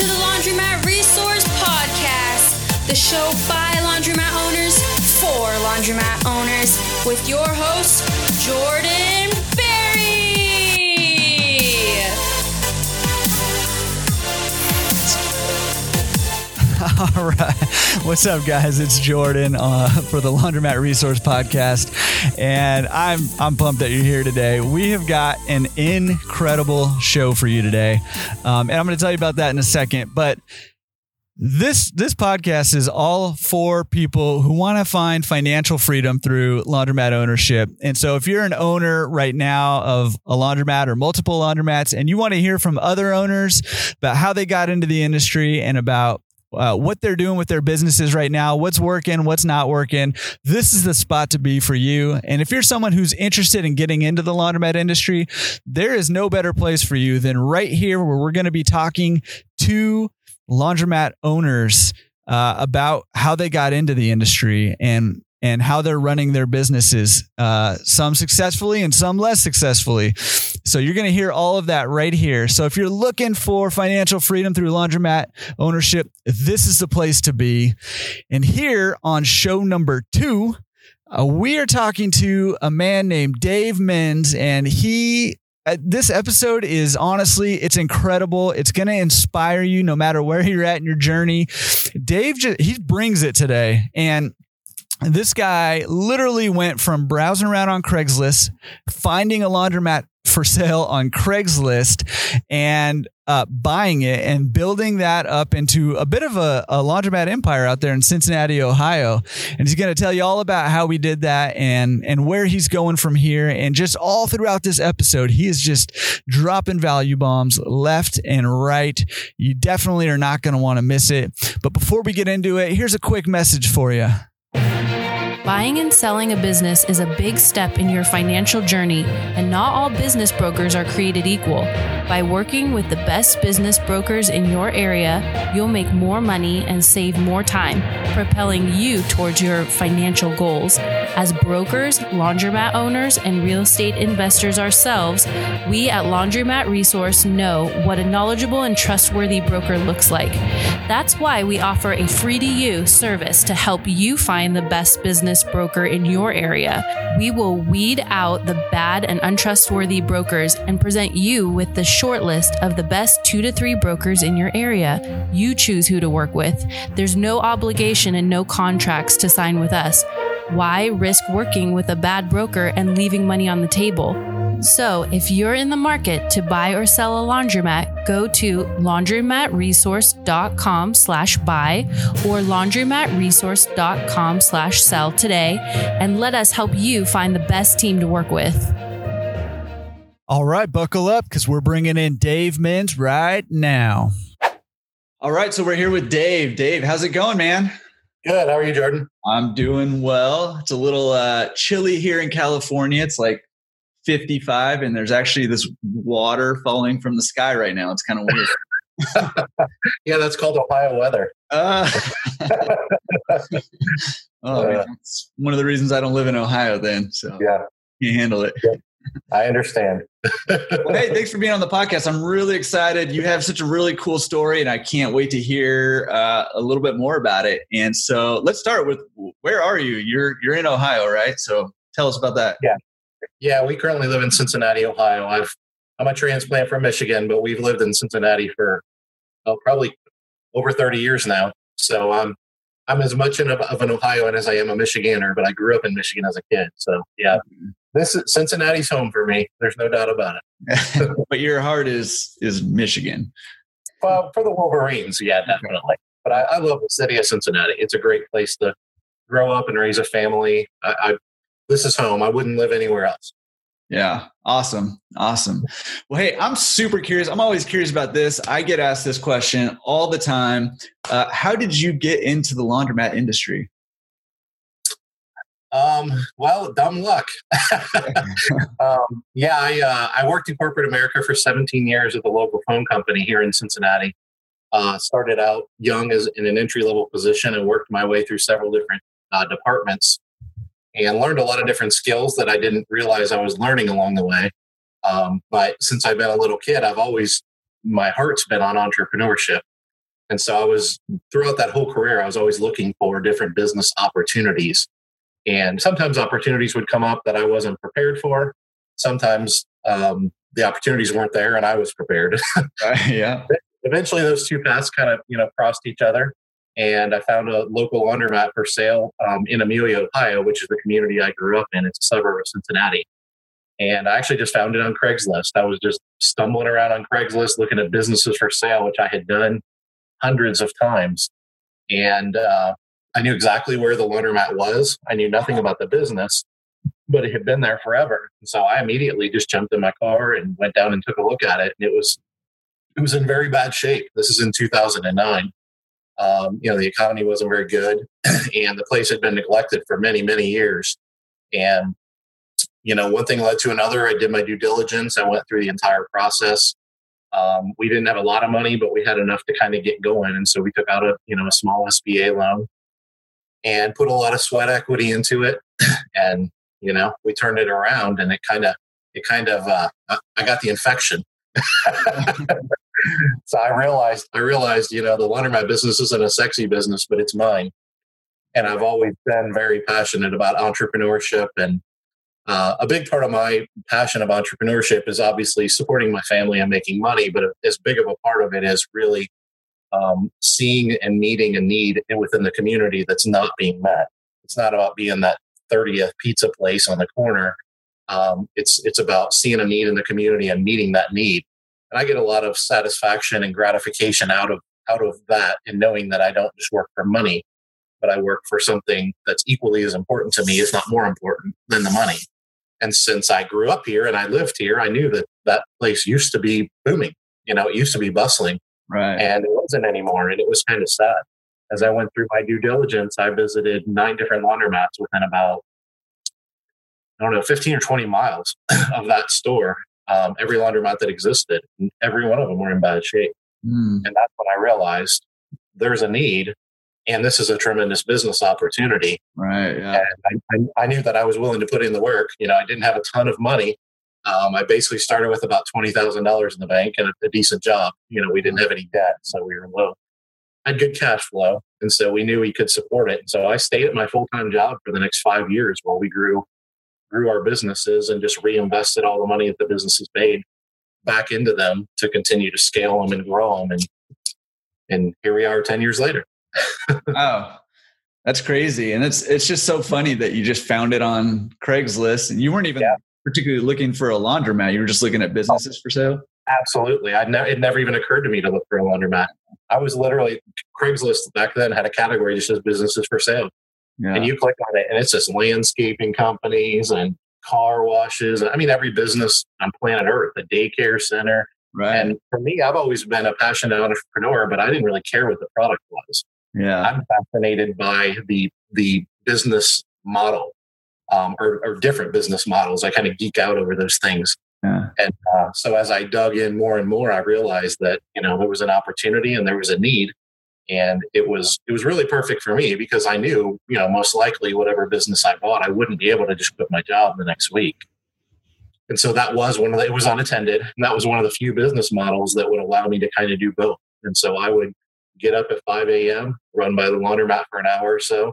to the Laundromat Resource Podcast, the show by laundromat owners for laundromat owners, with your host, Jordan Berry. All right. What's up, guys? It's Jordan for the Laundromat Resource Podcast, and I'm pumped that you're here today. We have got an incredible show for you today, and I'm going to tell you about that in a second. But this podcast is all for people who want to find financial freedom through laundromat ownership. And so, if you're an owner right now of a laundromat or multiple laundromats, and you want to hear from other owners about how they got into the industry and about what they're doing with their businesses right now, what's working, what's not working, this is the spot to be for you. And if you're someone who's interested in getting into the laundromat industry, there is no better place for you than right here, where we're going to be talking to laundromat owners about how they got into the industry and how they're running their businesses, some successfully and some less successfully. So you're going to hear all of that right here. So if you're looking for financial freedom through laundromat ownership, this is the place to be. And here on show number 2, we are talking to a man named Dave Menz, and this episode is honestly, it's incredible. It's going to inspire you no matter where you're at in your journey. Dave, he brings it today. And this guy literally went from browsing around on Craigslist, finding a laundromat for sale on Craigslist, and buying it and building that up into a bit of a laundromat empire out there in Cincinnati, Ohio. And he's going to tell you all about how we did that and where he's going from here. And just all throughout this episode, he is just dropping value bombs left and right. You definitely are not going to want to miss it. But before we get into it, here's a quick message for you. Buying and selling a business is a big step in your financial journey, and not all business brokers are created equal. By working with the best business brokers in your area, you'll make more money and save more time, propelling you towards your financial goals. As brokers, laundromat owners, and real estate investors ourselves, we at Laundromat Resource know what a knowledgeable and trustworthy broker looks like. That's why we offer a free-to-you service to help you find the best business broker in your area. We will weed out the bad and untrustworthy brokers and present you with the short list of the best 2 to 3 brokers in your area. You choose who to work with. There's no obligation and no contracts to sign with us. Why risk working with a bad broker and leaving money on the table? So if you're in the market to buy or sell a laundromat, go to laundromatresource.com/buy or laundromatresource.com/sell today, and let us help you find the best team to work with. All right, buckle up, because we're bringing in Dave Menz right now. All right, so we're here with Dave. Dave, how's it going, man? Good. How are you, Jordan? I'm doing well. It's a little chilly here in California. It's like 55, and there's actually this water falling from the sky right now. It's kind of weird. Yeah, that's called Ohio weather. Man, that's one of the reasons I don't live in Ohio then. So yeah, you handle it. Yeah, I understand. Well, hey, thanks for being on the podcast. I'm really excited. You have such a really cool story, and I can't wait to hear a little bit more about it. And so let's start with, where are you? You're in Ohio, right? So tell us about that. Yeah, we currently live in Cincinnati, Ohio. I'm a transplant from Michigan, but we've lived in Cincinnati for probably over 30 years now. So I'm as much of an Ohioan as I am a Michigander, but I grew up in Michigan as a kid. So yeah, Cincinnati's home for me. There's no doubt about it. But your heart is Michigan. Well, for the Wolverines, yeah, definitely. But I love the city of Cincinnati. It's a great place to grow up and raise a family. This is home. I wouldn't live anywhere else. Yeah. Awesome. Well, hey, I'm super curious. I'm always curious about this. I get asked this question all the time. How did you get into the laundromat industry? Well, dumb luck. I worked in corporate America for 17 years at the local phone company here in Cincinnati. Started out young as in an entry-level position and worked my way through several different departments. And learned a lot of different skills that I didn't realize I was learning along the way. But since I've been a little kid, my heart's been on entrepreneurship. And so I was, throughout that whole career, I was always looking for different business opportunities. And sometimes opportunities would come up that I wasn't prepared for. Sometimes the opportunities weren't there and I was prepared. Yeah. Eventually those two paths kind of, crossed each other. And I found a local laundromat for sale in Amelia, Ohio, which is the community I grew up in. It's a suburb of Cincinnati. And I actually just found it on Craigslist. I was just stumbling around on Craigslist looking at businesses for sale, which I had done hundreds of times. And I knew exactly where the laundromat was. I knew nothing about the business, but it had been there forever. And so I immediately just jumped in my car and went down and took a look at it. And it was in very bad shape. This is in 2009. The economy wasn't very good and the place had been neglected for many, many years. And one thing led to another. I did my due diligence. I went through the entire process. We didn't have a lot of money, but we had enough to kind of get going. And so we took out a small SBA loan and put a lot of sweat equity into it. And, we turned it around and I got the infection. So I realized, the laundromat business isn't a sexy business, but it's mine. And I've always been very passionate about entrepreneurship and, a big part of my passion of entrepreneurship is obviously supporting my family and making money, but as big of a part of it is really seeing and meeting a need within the community that's not being met. It's not about being that 30th pizza place on the corner. It's about seeing a need in the community and meeting that need. And I get a lot of satisfaction and gratification out of that and knowing that I don't just work for money, but I work for something that's equally as important to me, if not more important than the money. And since I grew up here and I lived here, I knew that place used to be booming. It used to be bustling. Right. And it wasn't anymore. And it was kind of sad. As I went through my due diligence, I visited 9 different laundromats within about, 15 or 20 miles of that store. Every laundromat that existed, and every one of them were in bad shape. Mm. And that's when I realized there's a need. And this is a tremendous business opportunity. Right. Yeah. And I knew that I was willing to put in the work. I didn't have a ton of money. I basically started with about $20,000 in the bank and a decent job. We didn't have any debt, so we were low. I had good cash flow, and so we knew we could support it. And so I stayed at my full-time job for the next 5 years while we grew our businesses and just reinvested all the money that the businesses made back into them to continue to scale them and grow them. And here we are 10 years later. Wow, that's crazy. And it's just so funny that you just found it on Craigslist and you weren't even particularly looking for a laundromat. You were just looking at businesses for sale. Absolutely. It never even occurred to me to look for a laundromat. I was literally, Craigslist back then had a category that says businesses for sale. Yeah. And you click on it and it's just landscaping companies and car washes. I mean, every business on planet Earth, a daycare center. Right. And for me, I've always been a passionate entrepreneur, but I didn't really care what the product was. Yeah, I'm fascinated by the business model or different business models. I kind of geek out over those things. Yeah. And so as I dug in more and more, I realized that, there was an opportunity and there was a need. And it was really perfect for me because I knew, most likely whatever business I bought, I wouldn't be able to just quit my job the next week. And so that was it was unattended. And that was one of the few business models that would allow me to kind of do both. And so I would get up at 5 a.m., run by the laundromat for an hour or so,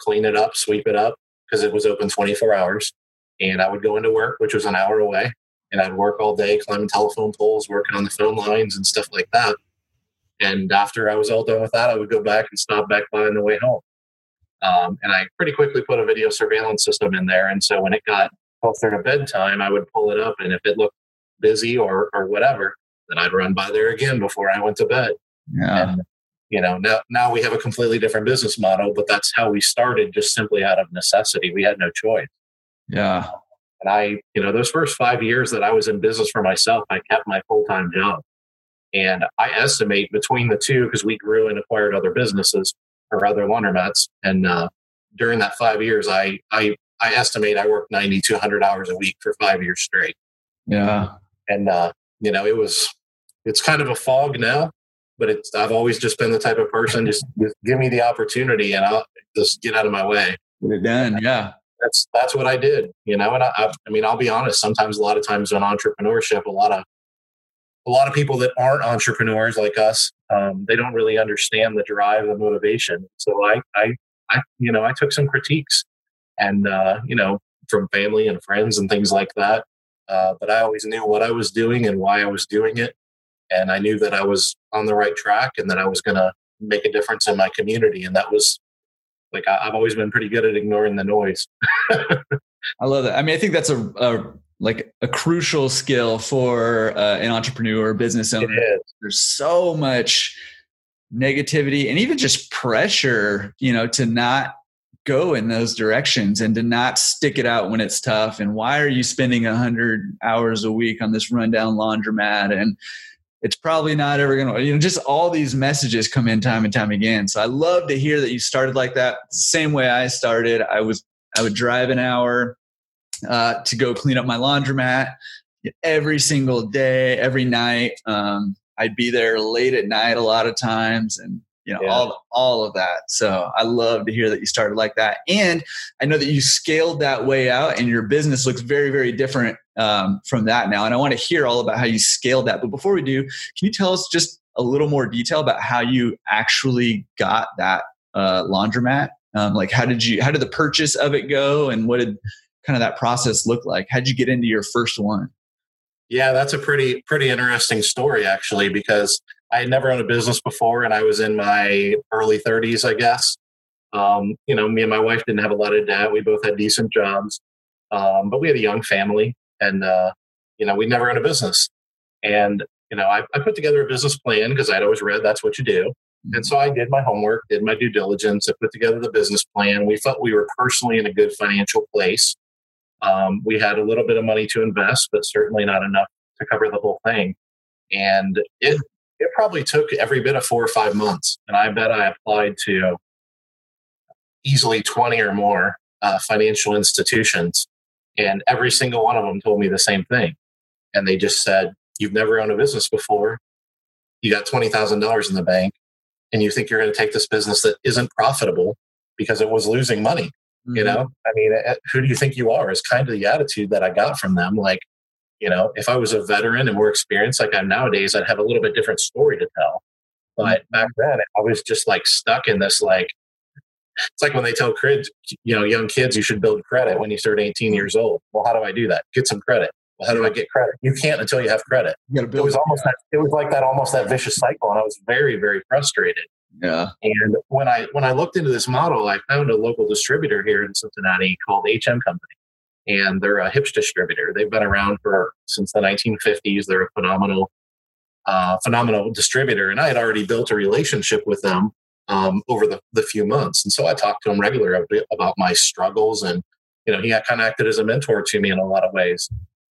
clean it up, sweep it up, because it was open 24 hours. And I would go into work, which was an hour away, and I'd work all day, climbing telephone poles, working on the phone lines and stuff like that. And after I was all done with that, I would go back and stop back by on the way home. And I pretty quickly put a video surveillance system in there. And so when it got closer to bedtime, I would pull it up. And if it looked busy or whatever, then I'd run by there again before I went to bed. Yeah. And, now we have a completely different business model, but that's how we started, just simply out of necessity. We had no choice. Yeah. And I those first 5 years that I was in business for myself, I kept my full-time job. And I estimate between the two, because we grew and acquired other businesses or other laundromats. And during that 5 years, I estimate I worked 90 to 100 hours a week for 5 years straight. Yeah. And, it's kind of a fog now. But I've always just been the type of person, just give me the opportunity and I'll just get out of my way. Get it done, yeah. That's what I did, And I'll be honest. Sometimes, a lot of times on entrepreneurship, a lot of people that aren't entrepreneurs like us They don't really understand the drive, the motivation. So I took some critiques and, from family and friends and things like that. But I always knew what I was doing and why I was doing it. And I knew that I was on the right track and that I was going to make a difference in my community. And that was like, I've always been pretty good at ignoring the noise. I love that. I mean, I think that's a crucial skill for an entrepreneur, business owner. There's so much negativity and even just pressure, to not go in those directions and to not stick it out when it's tough. And why are you spending 100 hours a week on this rundown laundromat? And it's probably not ever going to, just all these messages come in time and time again. So I love to hear that you started like that. The same way I started, I would drive an hour to go clean up my laundromat every single day, every night. I'd be there late at night a lot of times, and all of that. So I love to hear that you started like that. And I know that you scaled that way out and your business looks very, very different from that now. And I want to hear all about how you scaled that. But before we do, can you tell us just a little more detail about how you actually got that laundromat? Like how did the purchase of it go, and what did kind of that process look like? How'd you get into your first one? Yeah, that's a pretty interesting story, actually, because I had never owned a business before, and I was in my early 30s, I guess. Me and my wife didn't have a lot of debt. We both had decent jobs, but we had a young family, and we never owned a business. And I put together a business plan because I'd always read that's what you do. And so I did my homework, did my due diligence. I put together the business plan. We felt we were personally in a good financial place. We had a little bit of money to invest, but certainly not enough to cover the whole thing. And it probably took every bit of 4 or 5 months. And I bet I applied to easily 20 or more financial institutions. And every single one of them told me the same thing. And they just said, you've never owned a business before. You got $20,000 in the bank. And you think you're going to take this business that isn't profitable because it was losing money. Who do you think you are is kind of the attitude that I got from them. Like, if I was a veteran and more experienced like I'm nowadays, I'd have a little bit different story to tell. But back then I was just like stuck in this, like, it's like when they tell kids, young kids, you should build credit when you start 18 years old. Well, how do I do that? Get some credit. Well, how do I get credit? You can't until you have credit. It was almost that vicious cycle. And I was very, very frustrated. Yeah. And when I looked into this model, I found a local distributor here in Cincinnati called HM Company, and they're a HIPS distributor. They've been around since the 1950s. They're a phenomenal distributor. And I had already built a relationship with them over the few months. And so I talked to him regularly about my struggles, and, he kind of acted as a mentor to me in a lot of ways.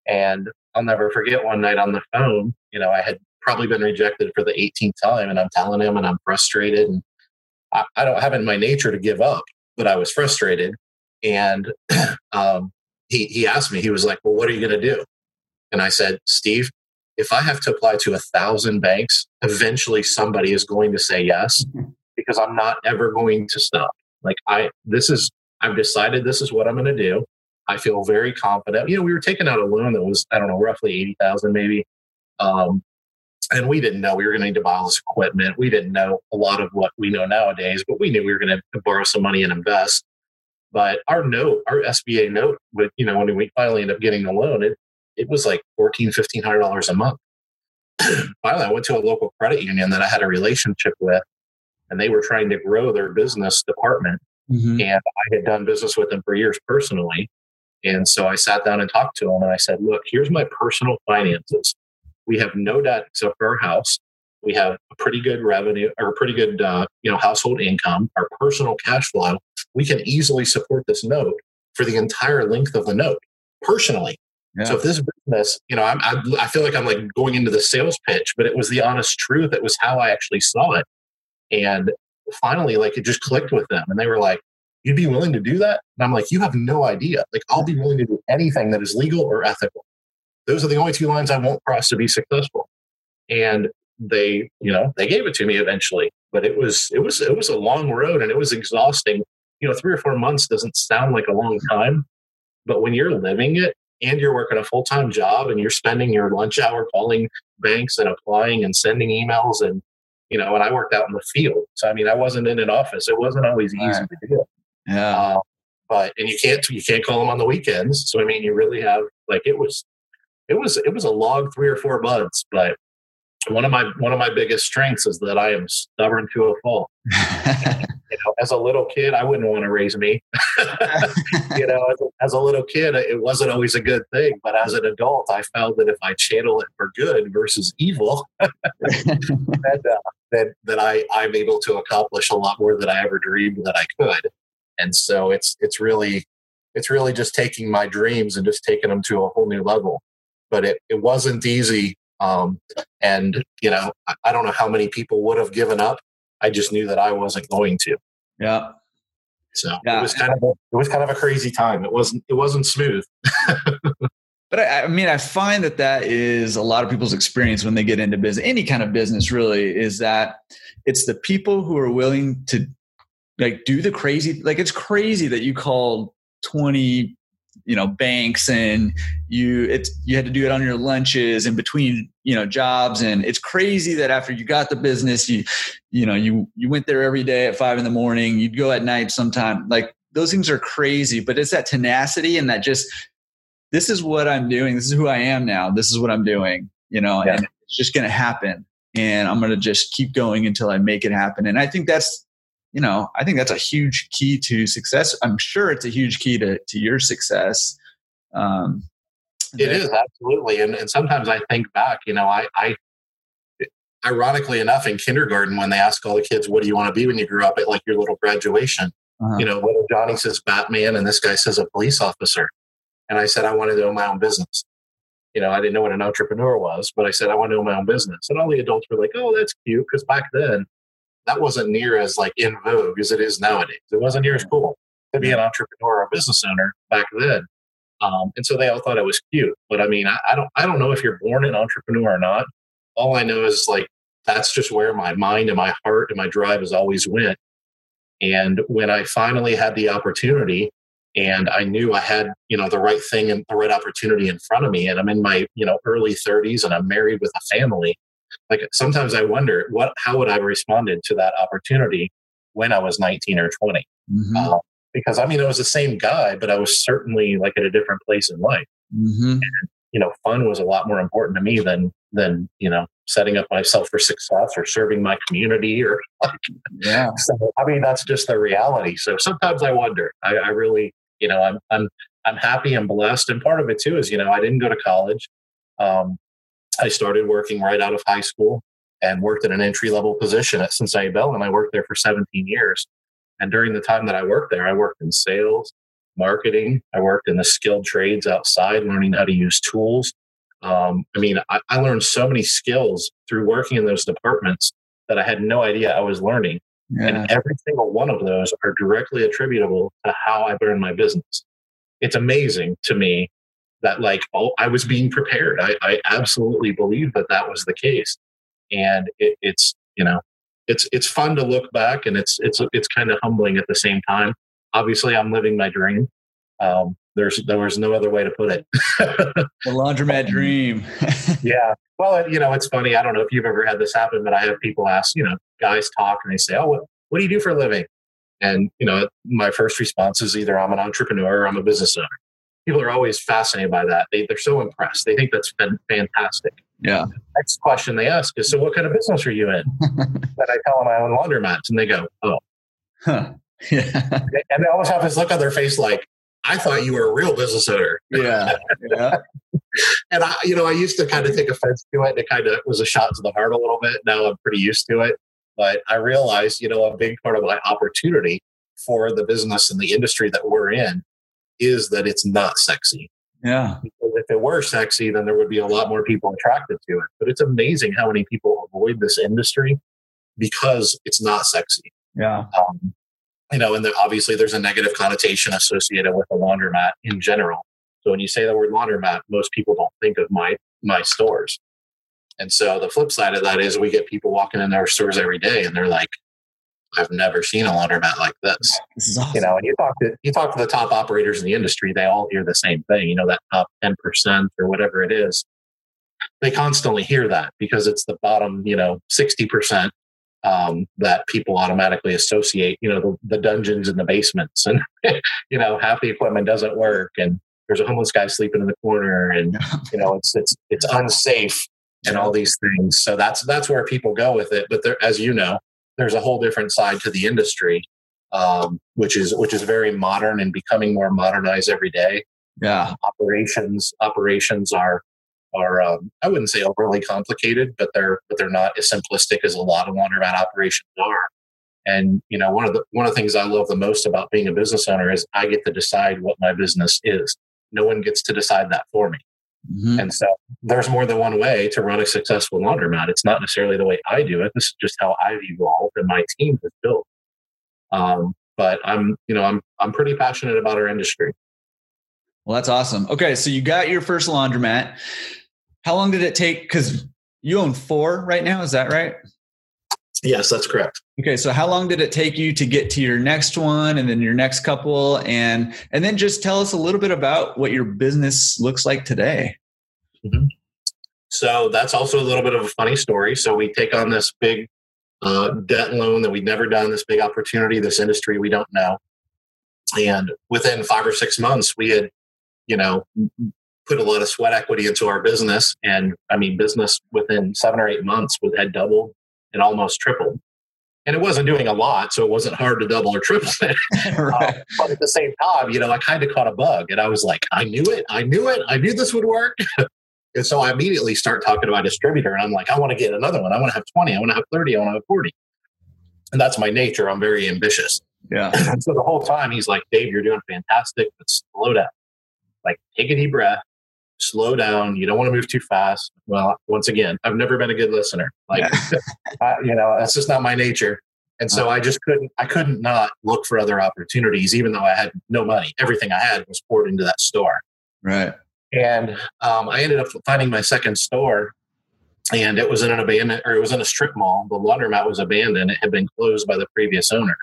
And I'll never forget one night on the phone, I had probably been rejected for the 18th time, and I'm telling him, and I'm frustrated, and I don't have it in my nature to give up, but I was frustrated. And he asked me, he was like, well, what are you going to do? And I said, Steve, if I have to apply to 1,000 banks, eventually somebody is going to say yes, because I'm not ever going to stop. Like I've decided this is what I'm going to do. I feel very confident. We were taking out a loan that was, I don't know, roughly $80,000 maybe. And we didn't know we were going to need to buy all this equipment. We didn't know a lot of what we know nowadays, but we knew we were going to borrow some money and invest. But our note, our SBA note, but when we finally ended up getting the loan, it was like $1,400, $1,500 a month. Finally, I went to a local credit union that I had a relationship with, and they were trying to grow their business department. Mm-hmm. And I had done business with them for years personally. And so I sat down and talked to him, and I said, look, here's my personal finances. We have no debt except for our house. We have a pretty good revenue, or a pretty good household income, our personal cash flow. We can easily support this note for the entire length of the note personally. Yeah. So if this business, I feel like I'm like going into the sales pitch, but it was the honest truth. It was how I actually saw it. And finally, like, it just clicked with them, and they were like, you'd be willing to do that? And I'm like, you have no idea. Like, I'll be willing to do anything that is legal or ethical. Those are the only two lines I won't cross to be successful. And they, they gave it to me eventually, but it was a long road, and it was exhausting. 3 or 4 months doesn't sound like a long time, but when you're living it and you're working a full-time job and you're spending your lunch hour calling banks and applying and sending emails and, you know, and I worked out in the field. So, I mean, I wasn't in an office. It wasn't always easy to do. Yeah. But you can't call them on the weekends. So, I mean, you really have, like, it was a log 3 or 4 months, but one of my biggest strengths is that I am stubborn to a fault. You know, as a little kid, I wouldn't want to raise me. You know, as a little kid, it wasn't always a good thing. But as an adult, I found that if I channel it for good versus evil, that I'm able to accomplish a lot more than I ever dreamed that I could. And so it's really just taking my dreams and just taking them to a whole new level. But it wasn't easy. And, you know, I don't know how many people would have given up. I just knew that I wasn't going to. Yeah. So yeah. It was kind of a crazy time. It wasn't smooth. But I mean, I find that is a lot of people's experience when they get into business, any kind of business really, is that it's the people who are willing to like do the crazy, like it's crazy that you called 20, you know, banks and you had to do it on your lunches in between, you know, jobs. And it's crazy that after you got the business, you went there every day at 5 a.m, you'd go at night sometime. Like those things are crazy, but it's that tenacity and that just, this is what I'm doing. This is who I am now. This is what I'm doing, you know, and it's just going to happen. And I'm going to just keep going until I make it happen. And I think that's, you know, I think that's a huge key to success. I'm sure it's a huge key to your success. It is absolutely. And sometimes I think back, you know, I ironically enough in kindergarten, when they ask all the kids, what do you want to be when you grow up, at like your little graduation, you know, little Johnny says Batman and this guy says a police officer. And I said, I wanted to own my own business. You know, I didn't know what an entrepreneur was, but I said, I want to own my own business. And all the adults were like, oh, that's cute. Cause back then, that wasn't near as like in vogue as it is nowadays. It wasn't near as cool to be an entrepreneur or a business owner back then. And so they all thought it was cute. But I mean, I don't know if you're born an entrepreneur or not. All I know is like, that's just where my mind and my heart and my drive has always went. And when I finally had the opportunity and I knew I had, you know, the right thing and the right opportunity in front of me, and I'm in my, you know, early 30s and I'm married with a family, like sometimes I wonder how would I have responded to that opportunity when I was 19 or 20? Mm-hmm. Because I mean, I was the same guy, but I was certainly like at a different place in life. Mm-hmm. And, you know, fun was a lot more important to me than, you know, setting up myself for success or serving my community or like, yeah. So, I mean, that's just the reality. So sometimes I wonder, I really, you know, I'm happy and blessed. And part of it too is, you know, I didn't go to college. I started working right out of high school and worked at an entry-level position at Cincinnati Bell, and I worked there for 17 years. And during the time that I worked there, I worked in sales, marketing. I worked in the skilled trades outside, learning how to use tools. I mean, I learned so many skills through working in those departments that I had no idea I was learning. Yeah. And every single one of those are directly attributable to how I learned my business. It's amazing to me that like, oh, I was being prepared. I absolutely believe that was the case. And it's, you know, it's fun to look back and it's kind of humbling at the same time. Obviously I'm living my dream. There was no other way to put it. The laundromat dream. Yeah. Well, you know, it's funny. I don't know if you've ever had this happen, but I have people ask, you know, guys talk and they say, oh, what do you do for a living? And, you know, my first response is either I'm an entrepreneur or I'm a business owner. People are always fascinated by that. They're so impressed. They think that's been fantastic. Yeah. Next question they ask is, so what kind of business are you in? But I tell them I own laundromats and they go, oh. Huh. Yeah. And they always have this look on their face like, I thought you were a real business owner. Yeah. Yeah. And I, you know, I used to kind of take offense to it. And it kind of was a shot to the heart a little bit. Now I'm pretty used to it. But I realized, you know, a big part of my opportunity for the business and the industry that we're in is that it's not sexy. Yeah. Because if it were sexy, then there would be a lot more people attracted to it. But it's amazing how many people avoid this industry because it's not sexy. Yeah. You know, and obviously there's a negative connotation associated with a laundromat in general. So when you say the word laundromat, most people don't think of my stores. And so the flip side of that is we get people walking in our stores every day and they're like, I've never seen a laundromat like this. This is awesome. You know, and you talk to the top operators in the industry, they all hear the same thing. You know, that top 10% or whatever it is, they constantly hear that because it's the bottom, you know, 60% that people automatically associate, you know, the dungeons in the basements and, you know, half the equipment doesn't work and there's a homeless guy sleeping in the corner and, you know, it's unsafe and all these things. So that's where people go with it. But there, as you know, there's a whole different side to the industry, which is very modern and becoming more modernized every day. Yeah. Operations are I wouldn't say overly complicated, but they're not as simplistic as a lot of laundromat operations are. And you know, one of the things I love the most about being a business owner is I get to decide what my business is. No one gets to decide that for me. Mm-hmm. And so there's more than one way to run a successful laundromat. It's not necessarily the way I do it. This is just how I've evolved and my team has built. But I'm pretty passionate about our industry. Well, that's awesome. Okay, so you got your first laundromat. How long did it take? Because you own 4 right now, is that right? Yes, that's correct. Okay, so how long did it take you to get to your next one and then your next couple? And then just tell us a little bit about what your business looks like today. Mm-hmm. So that's also a little bit of a funny story. So we take on this big debt loan that we've never done, this big opportunity, this industry we don't know. And within 5 or 6 months, we had, you know, put a lot of sweat equity into our business. And I mean, business within 7 or 8 months had doubled and almost tripled. And it wasn't doing a lot, so it wasn't hard to double or triple it. Right. But at the same time, you know, I kind of caught a bug and I was like, I knew it. I knew this would work. And so I immediately start talking to my distributor and I'm like, I want to get another one. I want to have 20. I want to have 30. I want to have 40. And that's my nature. I'm very ambitious. Yeah. And so the whole time he's like, Dave, you're doing fantastic, but slow down. Like, take a deep breath, slow down. You don't want to move too fast. Well, once again, I've never been a good listener. Like, you know, that's just not my nature. And so I just couldn't not look for other opportunities, even though I had no money. Everything I had was poured into that store. Right. And I ended up finding my second store, and it was in an a strip mall. The laundromat was abandoned. It had been closed by the previous owner,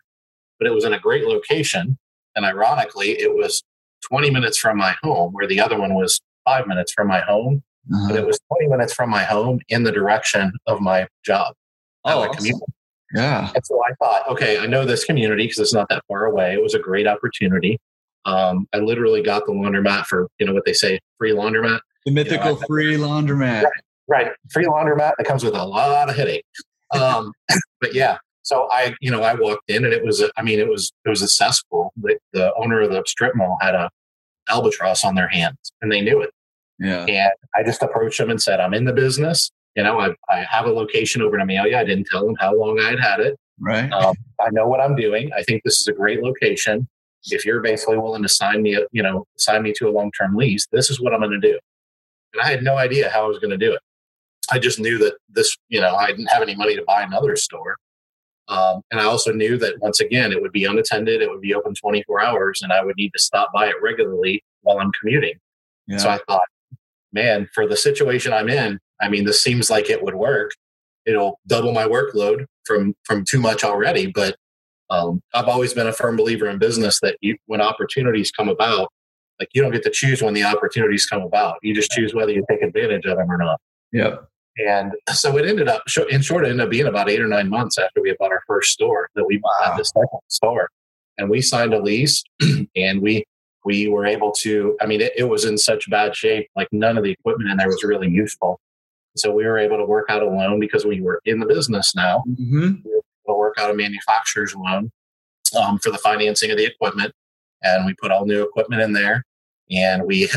but it was in a great location. And ironically, it was 20 minutes from my home, where the other one was 5 minutes from my home. Uh-huh. But it was 20 minutes from my home in the direction of my job. Oh, awesome. Yeah. And so I thought, okay, I know this community because it's not that far away. It was a great opportunity. I literally got the laundromat for, you know, what they say, free laundromat. The mythical, you know, free laundromat. Right. Free laundromat that comes with a lot of headache. But yeah. So I walked in and it was a cesspool. The owner of the strip mall had a albatross on their hands and they knew it. Yeah. And I just approached them and said, I'm in the business. You know, I have a location over in Amelia. I didn't tell them how long I had it. Right. I know what I'm doing. I think this is a great location. If you're basically willing to sign me to a long-term lease, this is what I'm going to do. And I had no idea how I was going to do it. I just knew that this, you know, I didn't have any money to buy another store. And I also knew that, once again, it would be unattended. It would be open 24 hours and I would need to stop by it regularly while I'm commuting. Yeah. So I thought, man, for the situation I'm in, I mean, this seems like it would work. It'll double my workload from too much already. But I've always been a firm believer in business that when opportunities come about, like, you don't get to choose when the opportunities come about. You just choose whether you take advantage of them or not. Yeah. And so it ended up, in short, it ended up being about 8 or 9 months after we bought our first store that we bought the second store. And we signed a lease and we were able to, I mean, it was in such bad shape, like none of the equipment in there was really useful. So we were able to work out a loan because we were in the business now. Mm-hmm. We were able to work out a manufacturer's loan for the financing of the equipment. And we put all new equipment in there. And we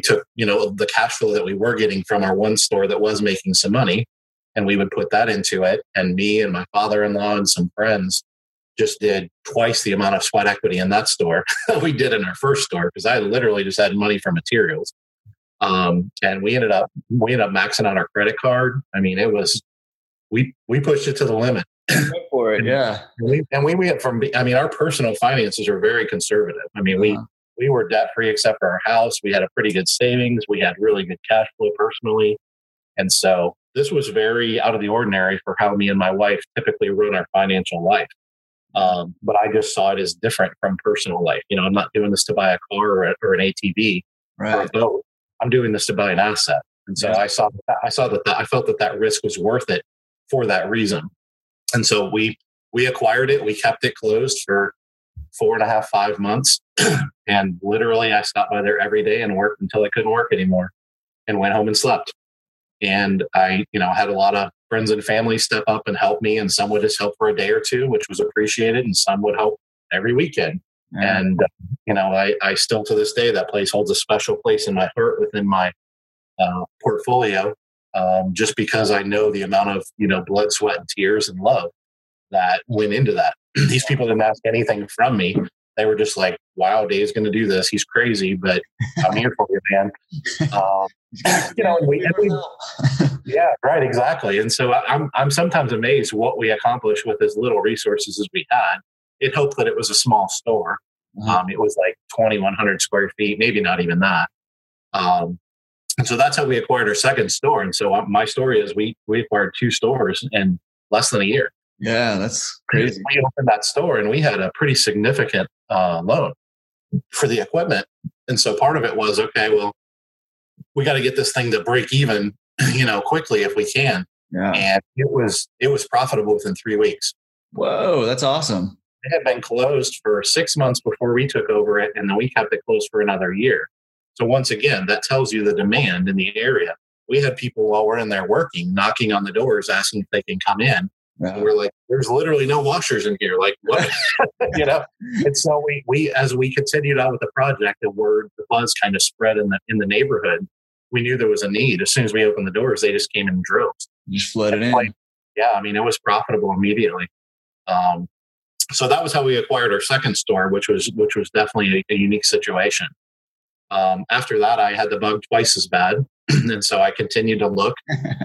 took, you know, the cash flow that we were getting from our one store that was making some money, and we would put that into it. And me and my father-in-law and some friends just did twice the amount of sweat equity in that store that we did in our first store, because I literally just had money for materials. And we ended up maxing out our credit card. I mean, it was, we pushed it to the limit. Go for it, and, yeah. And we went from, I mean, our personal finances are very conservative. I mean, we were debt-free except for our house. We had a pretty good savings. We had really good cash flow personally. And so this was very out of the ordinary for how me and my wife typically run our financial life. But I just saw it as different from personal life. You know, I'm not doing this to buy a car or an ATV, right, or a boat. I'm doing this to buy an asset. And so yeah. I felt that risk was worth it for that reason. And so we acquired it. We kept it closed for 4.5, 5 months. And literally I stopped by there every day and worked until I couldn't work anymore and went home and slept. And I, had a lot of friends and family step up and help me. And some would just help for a day or two, which was appreciated. And some would help every weekend. Yeah. And, I still to this day, that place holds a special place in my heart within my portfolio, just because I know the amount of, blood, sweat, and tears and love that went into that. These people didn't ask anything from me. They were just like, wow, Dave's going to do this. He's crazy, but I'm here for you, man. Yeah, right. Exactly. And so I'm sometimes amazed what we accomplish with as little resources as we had. It helped that it was a small store. It was like 2,100 square feet, maybe not even that. And so that's how we acquired our second store. And so my story is we acquired 2 stores in less than a year. Yeah, that's crazy. We opened that store and we had a pretty significant loan for the equipment. And so part of it was, okay, well, we got to get this thing to break even, quickly if we can. Yeah. And it was profitable within 3 weeks. Whoa, that's awesome. It had been closed for 6 months before we took over it, and then we kept it closed for another year. So once again, that tells you the demand in the area. We had people while we're in there working, knocking on the doors, asking if they can come in. Yeah. And we're like, there's literally no washers in here. Like, what? And so we as we continued on with the project, the buzz kind of spread in the neighborhood. We knew there was a need. As soon as we opened the doors, they just came in droves. Just flooded in. It was profitable immediately. So that was how we acquired our second store, which was definitely a unique situation. After that, I had the bug twice as bad. And so I continued to look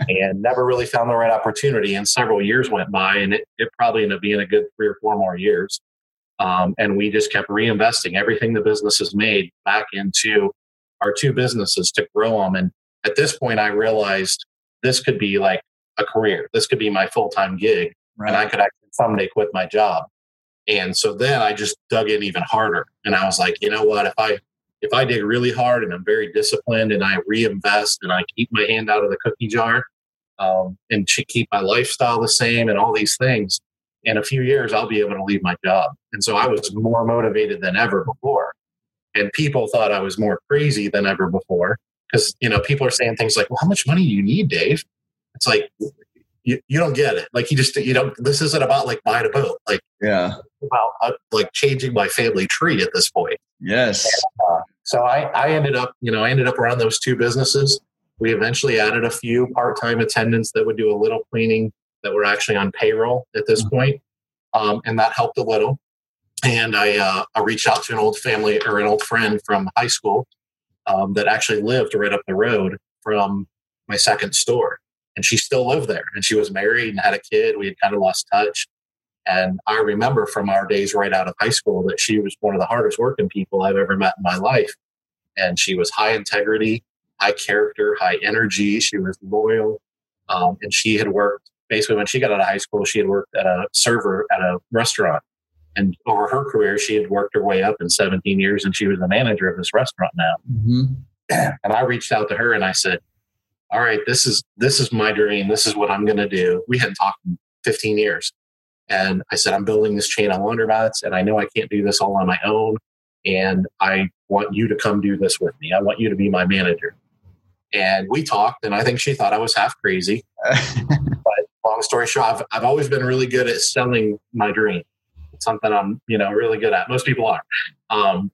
and never really found the right opportunity. And several years went by, and it probably ended up being a good 3 or 4 more years. And we just kept reinvesting everything the business has made back into our 2 businesses to grow them. And at this point, I realized this could be like a career. This could be my full-time gig. Right. And I could actually someday quit my job. And so then I just dug in even harder. And I was like, you know what, if I dig really hard and I'm very disciplined and I reinvest and I keep my hand out of the cookie jar and keep my lifestyle the same and all these things, in a few years, I'll be able to leave my job. And so I was more motivated than ever before. And people thought I was more crazy than ever before because, people are saying things like, well, how much money do you need, Dave? It's like, you don't get it. Like this isn't about like buying a boat. Like, yeah, about like changing my family tree at this point. Yes. And, so I ended up around those 2 businesses. We eventually added a few part-time attendants that would do a little cleaning that were actually on payroll at this point. And that helped a little. And I reached out to an old friend from high school that actually lived right up the road from my second store. And she still lived there, and she was married and had a kid. We had kind of lost touch. And I remember from our days right out of high school that she was one of the hardest working people I've ever met in my life. And she was high integrity, high character, high energy. She was loyal. And she had worked, basically when she got out of high school, she had worked at a server at a restaurant. And over her career, she had worked her way up in 17 years, and she was the manager of this restaurant now. Mm-hmm. And I reached out to her and I said, all right, this is my dream. This is what I'm going to do. We hadn't talked in 15 years. And I said, I'm building this chain of laundromats, and I know I can't do this all on my own. And I want you to come do this with me. I want you to be my manager. And we talked, and I think she thought I was half crazy. But long story short, I've always been really good at selling my dream. It's something I'm, really good at. Most people are. And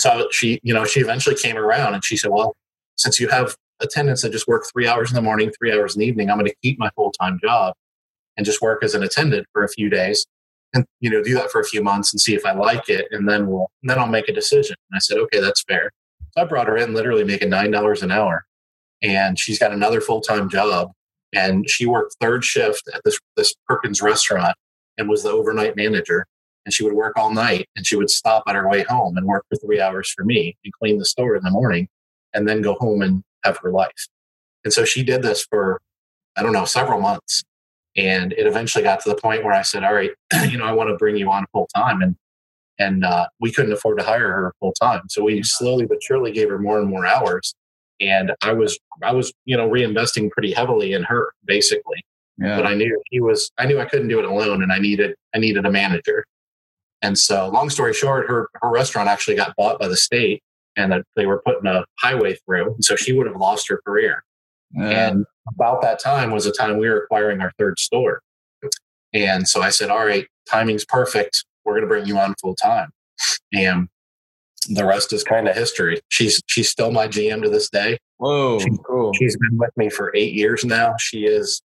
so she eventually came around and she said, well, since you have attendants that just work 3 hours in the morning, 3 hours in the evening, I'm going to keep my full-time job and just work as an attendant for a few days and, do that for a few months and see if I like it. And then I'll make a decision. And I said, okay, that's fair. So I brought her in literally making $9 an hour, and she's got another full-time job, and she worked third shift at this Perkins restaurant and was the overnight manager. And she would work all night, and she would stop on her way home and work for 3 hours for me and clean the store in the morning and then go home and have her life. And so she did this for, I don't know, several months. And it eventually got to the point where I said, all right, I want to bring you on full time. And we couldn't afford to hire her full time. So we slowly but surely gave her more and more hours. And I was reinvesting pretty heavily in her, basically. Yeah. But I knew I knew I couldn't do it alone, and I needed a manager. And so, long story short, her restaurant actually got bought by the state, and they were putting a highway through. And so she would have lost her career. Yeah. And about that time was the time we were acquiring our third store. And so I said, all right, timing's perfect. We're going to bring you on full time. And the rest is kind of history. She's still my GM to this day. Whoa, cool. She's been with me for 8 years now. She is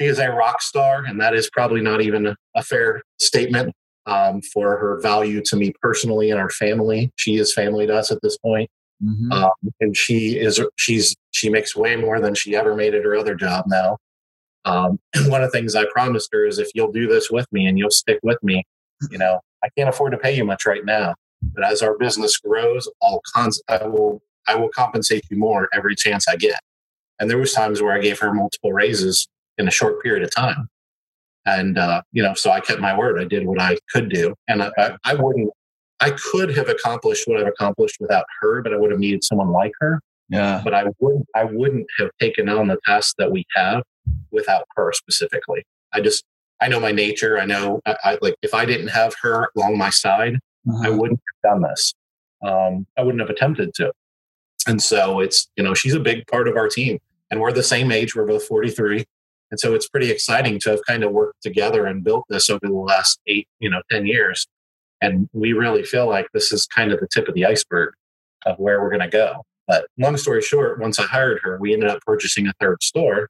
a rock star, and that is probably not even a fair statement for her value to me personally and our family. She is family to us at this point. Mm-hmm. And she makes way more than she ever made at her other job now. And one of the things I promised her is, if you'll do this with me and you'll stick with me, I can't afford to pay you much right now, but as our business grows, I will compensate you more every chance I get. And there was times where I gave her multiple raises in a short period of time. And, so I kept my word. I did what I could do. And I could have accomplished what I've accomplished without her, but I would have needed someone like her. Yeah. But I wouldn't have taken on the tasks that we have without her specifically. I know my nature. I know if I didn't have her along my side, I wouldn't have done this. I wouldn't have attempted to. And so it's, she's a big part of our team, and we're the same age. We're both 43. And so it's pretty exciting to have kind of worked together and built this over the last 10 years. And we really feel like this is kind of the tip of the iceberg of where we're going to go. But long story short, once I hired her, we ended up purchasing a third store.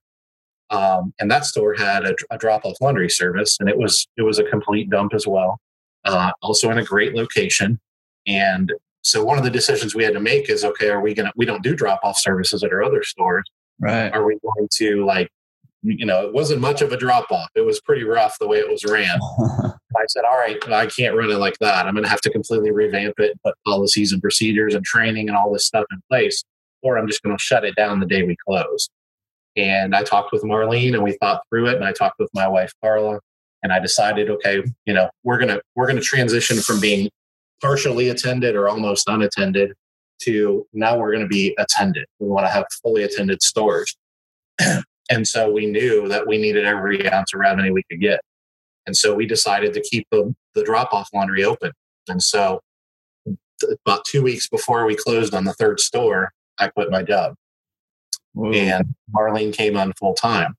And that store had a drop-off laundry service, and it was a complete dump as well. Also in a great location. And so one of the decisions we had to make is, okay, we don't do drop-off services at our other stores. Right. Are we going to it wasn't much of a drop-off. It was pretty rough the way it was ran. I said, all right, I can't run it like that. I'm going to have to completely revamp it, put policies and procedures and training and all this stuff in place, or I'm just going to shut it down the day we close. And I talked with Marlene, and we thought through it. And I talked with my wife, Carla, and I decided, okay, we're going to transition from being partially attended or almost unattended to now we're going to be attended. We want to have fully attended stores. And so we knew that we needed every ounce of revenue we could get. And so we decided to keep the drop-off laundry open. And so about 2 weeks before we closed on the third store, I quit my job. Whoa. And Marlene came on full time.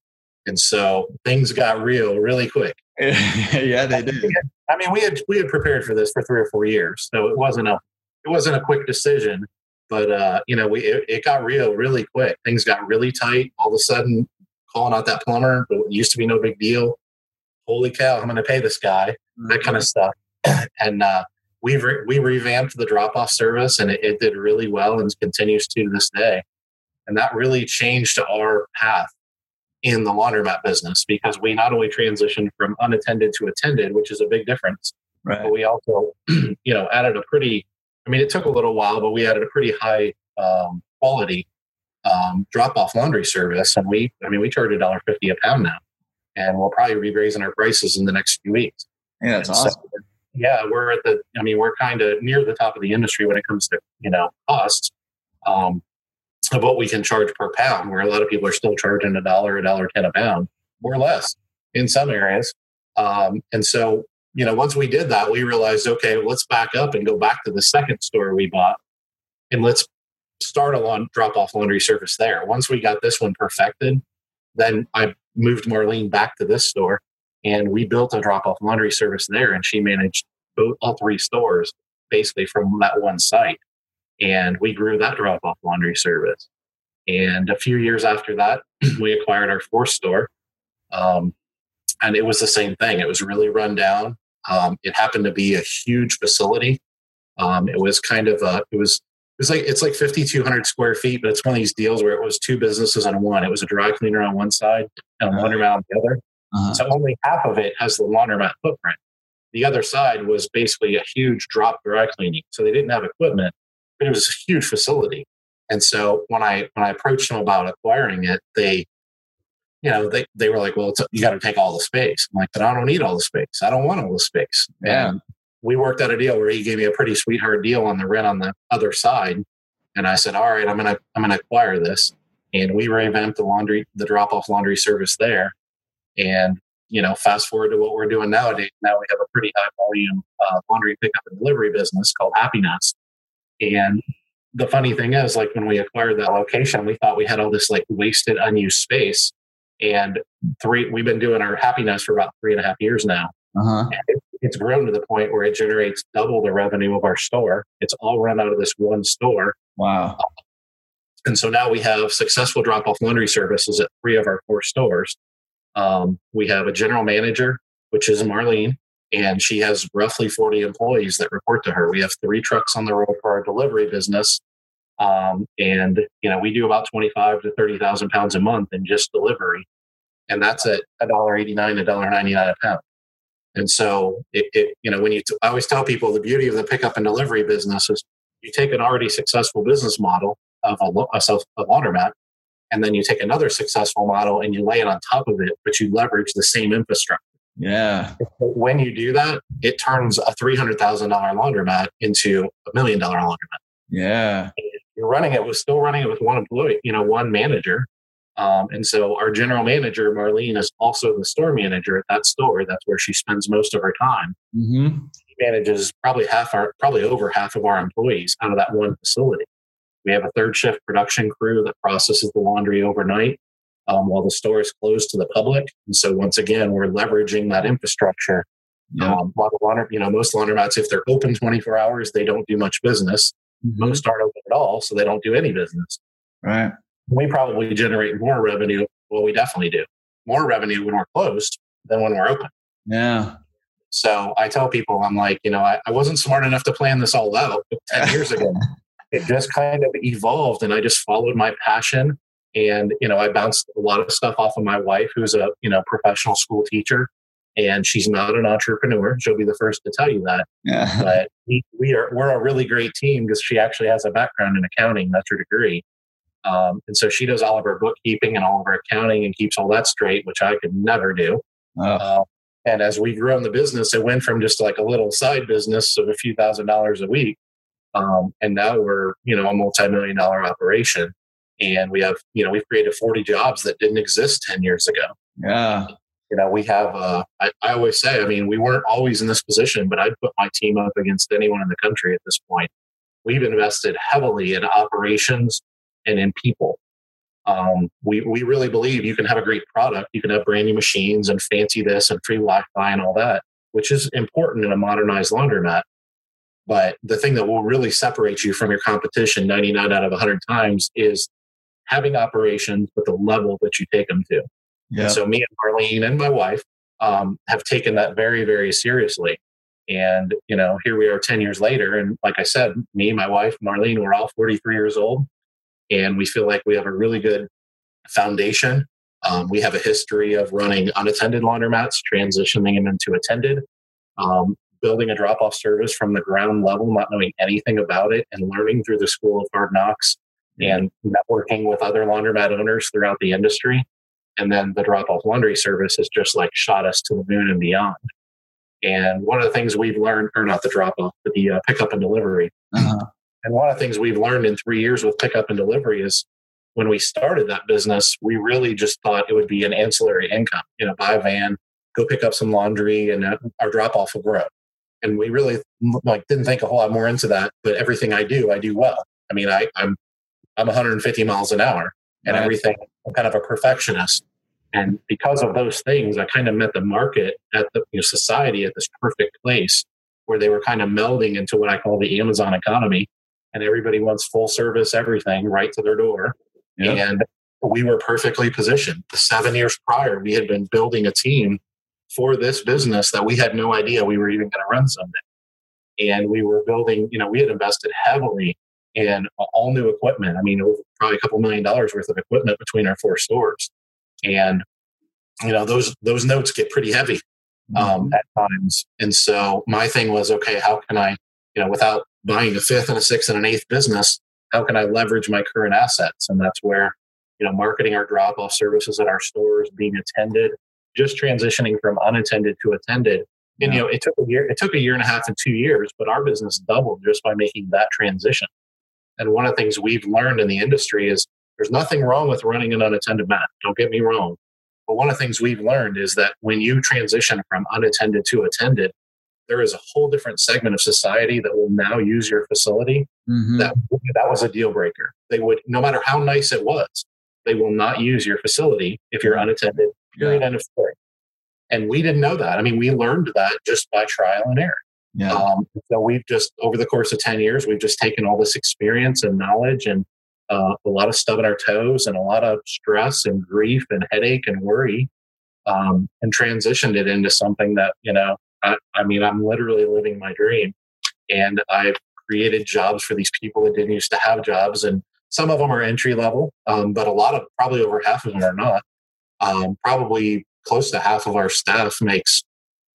And so things got real really quick. Yeah, they did. I mean, we had prepared for this for 3 or 4 years. So it wasn't a quick decision. But, it got real really quick. Things got really tight. All of a sudden, calling out that plumber, it used to be no big deal. Holy cow, I'm going to pay this guy, that kind of stuff. And we revamped the drop-off service, and it did really well and continues to this day. And that really changed our path in the laundromat business, because we not only transitioned from unattended to attended, which is a big difference, right, but we also, added a pretty... it took a little while, but we added a pretty high quality drop-off laundry service, and we charge $1.50 a pound now, and we'll probably be raising our prices in the next few weeks. Yeah, that's awesome. So, yeah, we're kind of near the top of the industry when it comes to costs of what we can charge per pound. Where a lot of people are still charging $1.10 a pound or less in some areas, and so. Once we did that, we realized, okay, let's back up and go back to the second store we bought, and let's start a drop-off laundry service there. Once we got this one perfected, then I moved Marlene back to this store, and we built a drop-off laundry service there, and she managed all three stores basically from that one site. And we grew that drop-off laundry service. And a few years after that, we acquired our fourth store. And it was the same thing. It was really run down. It happened to be a huge facility. It was kind of it's like 5,200 square feet, but it's one of these deals where it was two businesses on one. It was a dry cleaner on one side and a laundromat on the other. So only half of it has the laundromat footprint. The other side was basically a huge drop dry cleaning. So they didn't have equipment, but it was a huge facility. And so when I approached them about acquiring it, they were like, well, you got to take all the space. I'm like, but I don't need all the space. I don't want all the space. Yeah. And we worked out a deal where he gave me a pretty sweetheart deal on the rent on the other side. And I said, all right, I'm going to acquire this. and we revamped the drop-off laundry service there. And, you know, fast forward to what we're doing nowadays. Now we have a pretty high volume laundry pickup and delivery business called Happy Nest. And the funny thing is, like, when we acquired that location, we thought we had all this like wasted, unused space. And we've been doing our Happy Nest for about 3.5 years now. Uh-huh. And it's grown to the point where it generates double the revenue of our store. It's all run out of this one store. Wow. And so now we have successful drop-off laundry services at 3 of our 4 stores. We have a general manager, which is Marlene, and she has roughly 40 employees that report to her. We have 3 trucks on the road for our delivery business. And, you know, we do about 25 to 30,000 pounds a month in just delivery. And that's at $1.89, $1.99 a pound. And so, I always tell people the beauty of the pickup and delivery business is you take an already successful business model of a laundromat, and then you take another successful model and you lay it on top of it, but you leverage the same infrastructure. Yeah. When you do that, it turns a $300,000 laundromat into $1 million laundromat. Yeah. You're running it with one employee, one manager. And so our general manager, Marlene, is also the store manager at that store. That's where she spends most of her time. Mm-hmm. She manages probably over half of our employees out of that one facility. We have a third shift production crew that processes the laundry overnight while the store is closed to the public. And so once again, we're leveraging that infrastructure. Yeah. Most laundromats, if they're open 24 hours, they don't do much business. Mm-hmm. Most aren't open at all, so they don't do any business. Right. We probably generate more revenue. Well, we definitely do more revenue when we're closed than when we're open. Yeah. So I tell people, I'm like, I wasn't smart enough to plan this all out 10 years ago. It just kind of evolved, and I just followed my passion. And, I bounced a lot of stuff off of my wife, who's a, professional school teacher, and she's not an entrepreneur. She'll be the first to tell you that. Yeah. But we're a really great team because she actually has a background in accounting. That's her degree. And so she does all of her bookkeeping and all of her accounting and keeps all that straight, which I could never do. Oh. And as we've grown the business, it went from just like a little side business of a few $1,000s a week. And now we're, a multi-million-dollar operation. And we have, we've created 40 jobs that didn't exist 10 years ago. Yeah. We have, I always say, we weren't always in this position, but I'd put my team up against anyone in the country at this point. We've invested heavily in operations and in people. We really believe you can have a great product. You can have brand new machines and fancy this and free Wi-Fi and all that, which is important in a modernized laundromat. But the thing that will really separate you from your competition 99 out of 100 times is having operations, but the level that you take them to. Yeah. And so me and Marlene and my wife have taken that very, very seriously. And, here we are 10 years later. And like I said, me, my wife, Marlene, we're all 43 years old. And we feel like we have a really good foundation. We have a history of running unattended laundromats, transitioning them into attended, building a drop-off service from the ground level, not knowing anything about it, and learning through the school of hard knocks and networking with other laundromat owners throughout the industry. And then the drop-off laundry service has just like shot us to the moon and beyond. And one of the things we've learned, or not the drop-off, but the pickup and delivery. Uh-huh. And one of the things we've learned in 3 years with pickup and delivery is when we started that business, we really just thought it would be an ancillary income, buy a van, go pick up some laundry, and our drop off will grow. And we really didn't think a whole lot more into that, but everything I do well. I mean, I'm 150 miles an hour and right. Everything, I'm kind of a perfectionist. And because of those things, I kind of met the market at the society at this perfect place where they were kind of melding into what I call the Amazon economy. And everybody wants full service, everything right to their door. Yep. And we were perfectly positioned. The 7 years prior, we had been building a team for this business that we had no idea we were even going to run someday. And we were building, we had invested heavily in all new equipment. It was probably a couple $1 million worth of equipment between our 4 stores. And, those notes get pretty heavy at times. And so my thing was, okay, how can I, without buying a 5th and a 6th and an 8th business, how can I leverage my current assets? And that's where, marketing our drop-off services at our stores, being attended, just transitioning from unattended to attended. Yeah. And, it took a year and a half and 2 years, but our business doubled just by making that transition. And one of the things we've learned in the industry is There's nothing wrong with running an unattended mat. Don't get me wrong. But one of the things we've learned is that when you transition from unattended to attended, there is a whole different segment of society that will now use your facility. Mm-hmm. That was a deal breaker. They would, no matter how nice it was, they will not use your facility if you're unattended. Period. Yeah. End of story. And we didn't know that. I mean, we learned that just by trial and error. Yeah. So we've just, over the course of 10 years, we've just taken all this experience and knowledge and a lot of stubbing our toes and a lot of stress and grief and headache and worry and transitioned it into something that, you know, I mean, I'm literally living my dream. And I've created jobs for these people that didn't used to have jobs. And some of them are entry level, but a lot of, probably over half of them are not. Probably close to half of our staff makes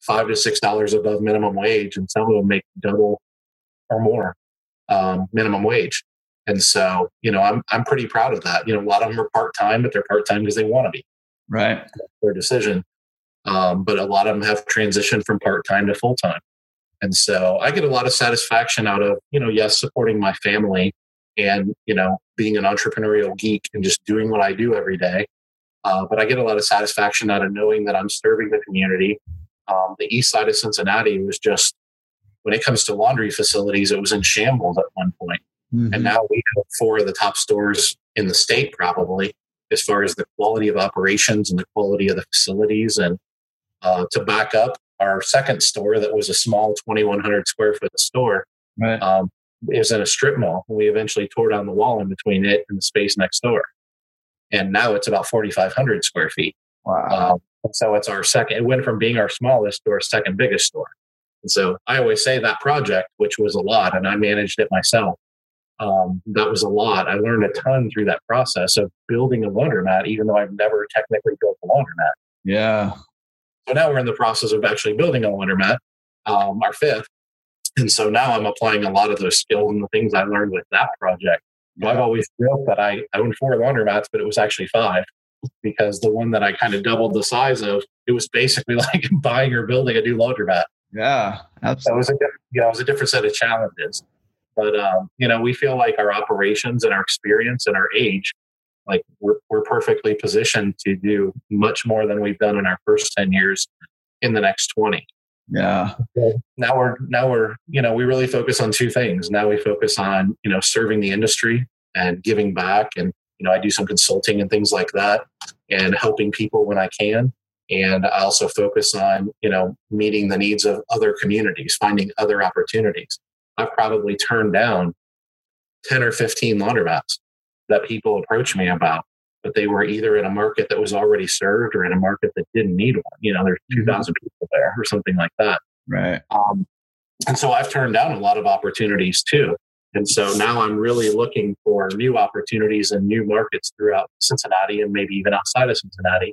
$5 to $6 above minimum wage. And some of them make double or more minimum wage. And so, you know, I'm pretty proud of that. You know, a lot of them are part-time, but they're part-time because they want to be. Right. That's their decision. But a lot of them have transitioned from part-time to full-time. And so I get a lot of satisfaction out of, you know, yes, supporting my family and, you know, being an entrepreneurial geek and just doing what I do every day. But I get a lot of satisfaction out of knowing that I'm serving the community. The east side of Cincinnati was just, when it comes to laundry facilities, it was in shambles at one point. Mm-hmm. And now we have 4 of the top stores in the state, probably, as far as the quality of operations and the quality of the facilities. And to back up our second store that was a small 2,100 square foot store, right. Is in a strip mall. We eventually tore down the wall in between it and the space next door. And now it's about 4,500 square feet. Wow. So it's our second, it went from being our smallest to our second biggest store. And so I always say that project, which was a lot, and I managed it myself. That was a lot. I learned a ton through that process of building a laundromat, even though I've never technically built a laundromat. Yeah. So now we're in the process of actually building a laundromat, our 5th. And so now I'm applying a lot of those skills and the things I learned with that project. Yeah. I've always joked that I owned 4 laundromats, but it was actually 5 because the one that I kind of doubled the size of, it was basically like buying or building a new laundromat. Yeah, absolutely. So it was a different set of challenges. But, you know, we feel like our operations and our experience and our age, like we're perfectly positioned to do much more than we've done in our first 10 years in the next 20. Yeah. Now we're, you know, we really focus on 2 things. Now we focus on, you know, serving the industry and giving back. And, you know, I do some consulting and things like that and helping people when I can. And I also focus on, you know, meeting the needs of other communities, finding other opportunities. I've probably turned down 10 or 15 laundromats that people approached me about, but they were either in a market that was already served or in a market that didn't need one. You know, there's 2,000 people there or something like that. Right. And so I've turned down a lot of opportunities too. And so now I'm really looking for new opportunities and new markets throughout Cincinnati and maybe even outside of Cincinnati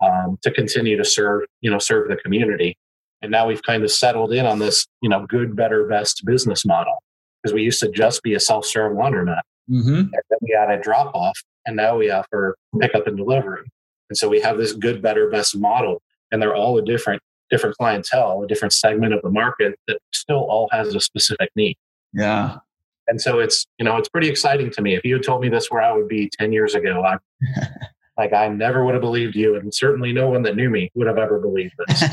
to continue to serve the community. And now we've kind of settled in on this, you know, good, better, best business model because we used to just be a self-serve laundromat. Mm-hmm. And then we had a drop-off, and now we offer pickup and delivery. And so we have this good, better, best model, and they're all a different clientele, a different segment of the market that still all has a specific need. Yeah. And so it's, you know, it's pretty exciting to me. If you had told me this where I would be 10 years ago, I never would have believed you, and certainly no one that knew me would have ever believed this.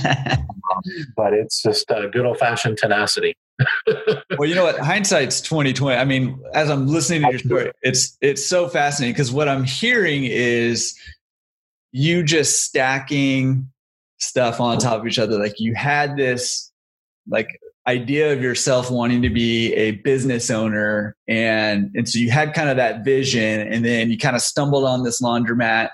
But it's just a good old-fashioned tenacity. Well, you know what? Hindsight's 20/20. I mean, as I'm listening to your story, it's so fascinating because what I'm hearing is you just stacking stuff on top of each other. Like you had this idea of yourself wanting to be a business owner. And so you had kind of that vision, and then you kind of stumbled on this laundromat,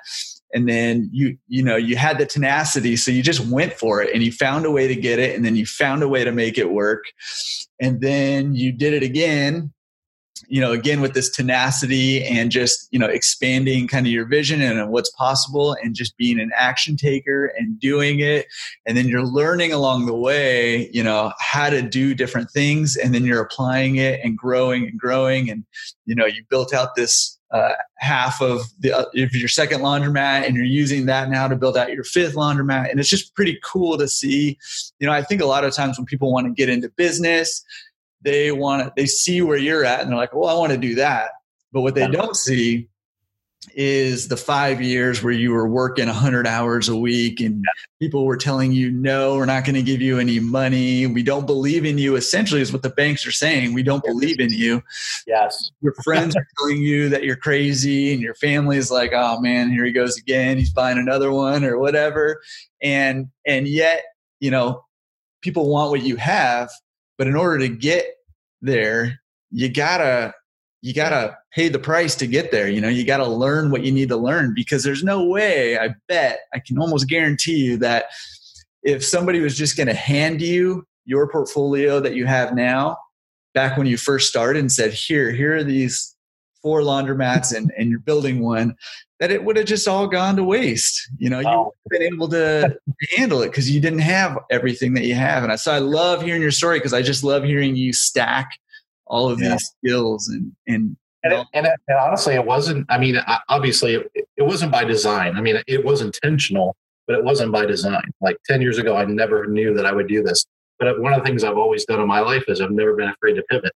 and then you had the tenacity. So you just went for it and you found a way to get it. And then you found a way to make it work. And then you did it again, you know, again with this tenacity and just, you know, expanding kind of your vision and what's possible and just being an action taker and doing it. And then you're learning along the way, you know, how to do different things. And then you're applying it and growing. And, you know, you built out this half of your second laundromat, and you're using that now to build out your 5th laundromat. And it's just pretty cool to see. You know, I think a lot of times when people want to get into business, they see where you're at and they're like, well, I want to do that. But what they don't see is the 5 years where you were working 100 hours a week and people were telling you, no, we're not going to give you any money. We don't believe in you, essentially, is what the banks are saying. We don't believe in you. Yes. Your friends are telling you that you're crazy, and your family is like, oh man, here he goes again. He's buying another one or whatever. And yet, you know, people want what you have, but in order to get there, you gotta pay the price to get there. You know, you gotta learn what you need to learn, because there's no way, I bet, I can almost guarantee you that if somebody was just going to hand you your portfolio that you have now, back when you first started, and said, here are these 4 laundromats and you're building one, that it would have just all gone to waste. You know, you wouldn't have been able to handle it because you didn't have everything that you have. And so I love hearing your story, because I just love hearing you stack all of these skills and honestly, it wasn't, I mean, obviously it wasn't by design. I mean, it was intentional, but it wasn't by design. Like 10 years ago, I never knew that I would do this. But one of the things I've always done in my life is I've never been afraid to pivot.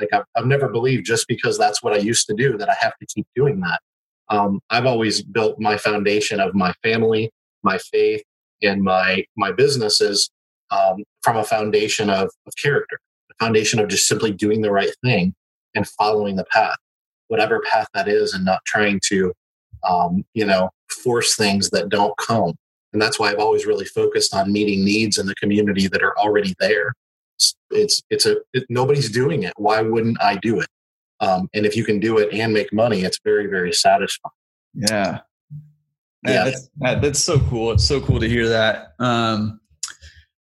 Like I've never believed just because that's what I used to do that I have to keep doing that. I've always built my foundation of my family, my faith, and my businesses from a foundation of character, a foundation of just simply doing the right thing and following the path, whatever path that is, and not trying to, force things that don't come. And that's why I've always really focused on meeting needs in the community that are already there. Nobody's doing it. Why wouldn't I do it? And if you can do it and make money, it's very, very satisfying. Yeah. Yeah. That's so cool. It's so cool to hear that.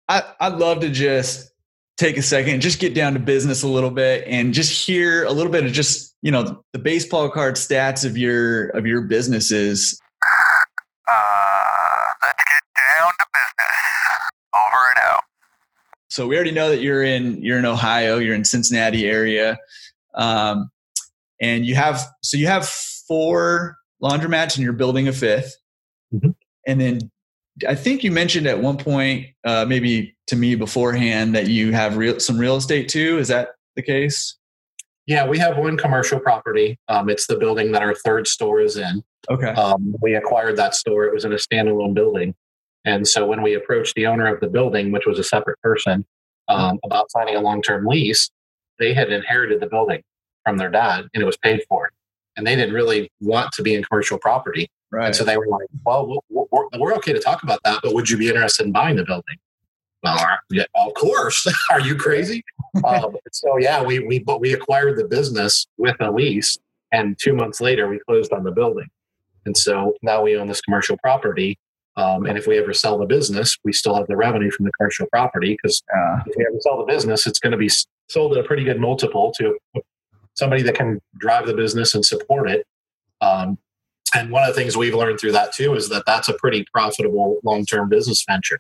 I'd love to just take a second and just get down to business a little bit and just hear a little bit of just, you know, the baseball card stats of your businesses. Let's get down to business. Over and out. So we already know that you're in Ohio, you're in Cincinnati area. And you have 4 laundromats and you're building a 5th. Mm-hmm. And then I think you mentioned at one point, maybe to me beforehand, that you have some real estate too. Is that the case? Yeah, we have one commercial property. It's the building that our 3rd store is in. Okay. We acquired that store. It was in a standalone building. And so when we approached the owner of the building, which was a separate person, about signing a long-term lease, they had inherited the building from their dad and it was paid for. And they didn't really want to be in commercial property. Right. And so they were like, well, we're okay to talk about that, but would you be interested in buying the building? Well, yeah, of course. Are you crazy? So we acquired the business with a lease, and 2 months later we closed on the building. And so now we own this commercial property. And if we ever sell the business, we still have the revenue from the commercial property, because if we ever sell the business, it's going to be sold at a pretty good multiple to somebody that can drive the business and support it. And one of the things we've learned through that too is that that's a pretty profitable long-term business venture,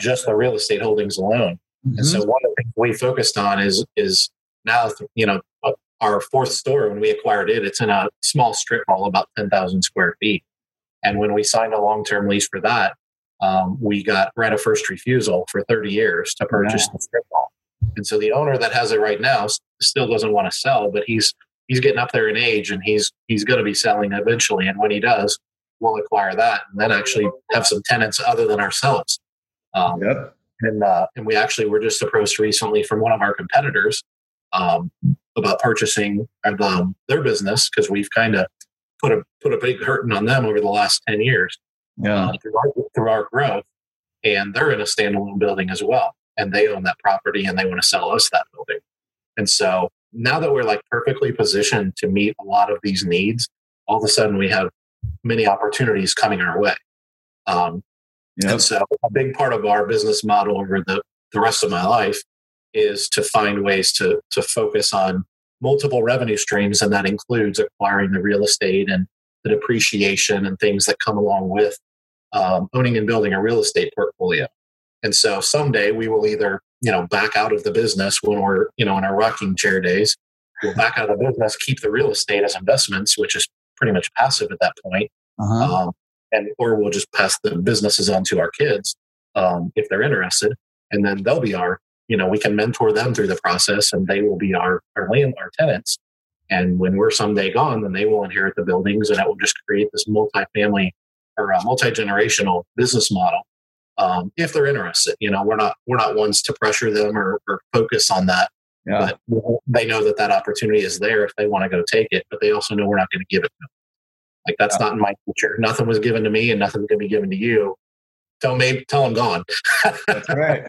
just the real estate holdings alone. Mm-hmm. And so one of the things we focused on is now, you know, our 4th store, when we acquired it, it's in a small strip mall, about 10,000 square feet. And when we signed a long-term lease for that, we got right of first refusal for 30 years to purchase the strip mall. And so the owner that has it right now still doesn't want to sell, but he's getting up there in age, and he's going to be selling eventually. And when he does, we'll acquire that and then actually have some tenants other than ourselves. And we actually were just approached recently from one of our competitors about purchasing their business, because we've kind of put a big hurting on them over the last 10 years through our growth. And they're in a standalone building as well. And they own that property and they want to sell us that building. And so now that we're like perfectly positioned to meet a lot of these needs, all of a sudden we have many opportunities coming our way. And so a big part of our business model over the rest of my life is to find ways to focus on multiple revenue streams. And that includes acquiring the real estate and the depreciation and things that come along with owning and building a real estate portfolio. And so someday we will either, you know, back out of the business when we're, you know, in our rocking chair days, we'll back out of the business, keep the real estate as investments, which is pretty much passive at that point. Uh-huh. Or we'll just pass the businesses on to our kids if they're interested. And then they'll be we can mentor them through the process, and they will be our tenants. And when we're someday gone, then they will inherit the buildings, and that will just create this multi-family or multi-generational business model. If they're interested, we're not ones to pressure them or focus on that. Yeah. But they know that opportunity is there if they want to go take it. But they also know we're not going to give it to them. Like, that's not in my culture. Nothing was given to me, and nothing's going to be given to you. Till I'm gone. That's right.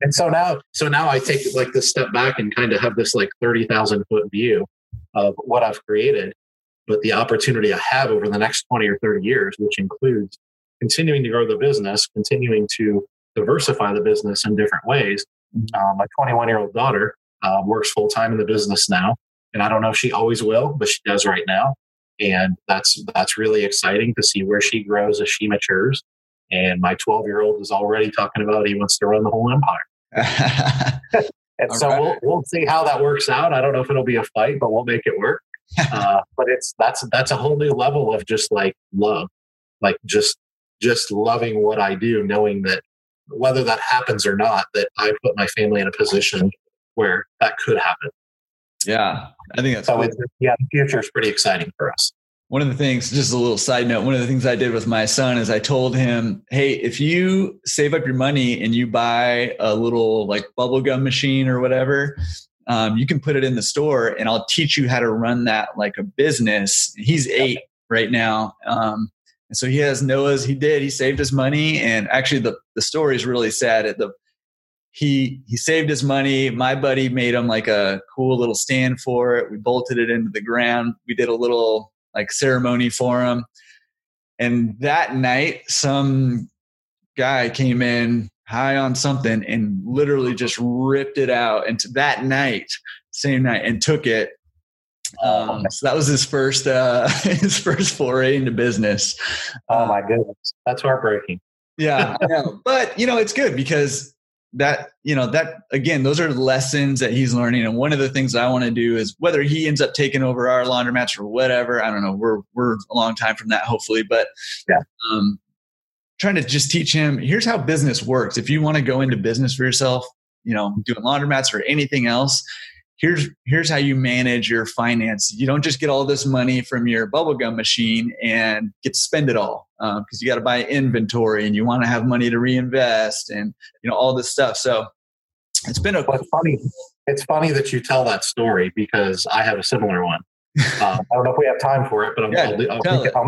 And so now I take like this step back and kind of have this like 30,000 foot view of what I've created, but the opportunity I have over the next 20 or 30 years, which includes continuing to grow the business, continuing to diversify the business in different ways. My 21-year-old daughter works full time in the business now, and I don't know if she always will, but she does right now, and that's really exciting to see where she grows as she matures. And my 12-year-old is already talking about he wants to run the whole empire. And so right. we'll see how that works out. I don't know if it'll be a fight, but we'll make it work. But that's a whole new level of just like love, like just loving what I do, knowing that whether that happens or not, that I put my family in a position where that could happen. Yeah, I think that's so. Cool. The future is pretty exciting for us. One of the things, just a little side note, one of the things I did with my son is I told him, hey, if you save up your money and you buy a little like bubblegum machine or whatever, you can put it in the store and I'll teach you how to run that like a business. He's 8 right now. And so he has Noah's, he saved his money. And actually the story is really sad. He saved his money. My buddy made him like a cool little stand for it. We bolted it into the ground. We did a little like ceremony for him. And that night, some guy came in high on something and literally just ripped it out. And same night and took it. So that was his first foray into business. Oh my goodness. That's heartbreaking. Yeah. I know. But it's good because that again, those are lessons that he's learning. And one of the things I want to do is whether he ends up taking over our laundromats or whatever, I don't know, we're a long time from that, hopefully, but yeah. Trying to just teach him, here's how business works. If you want to go into business for yourself, doing laundromats or anything else, here's how you manage your finance. You don't just get all this money from your bubblegum machine and get to spend it all, because you got to buy inventory and you want to have money to reinvest and all this stuff. So it's been funny. It's funny that you tell that story because I have a similar one. I don't know if we have time for it, but I'll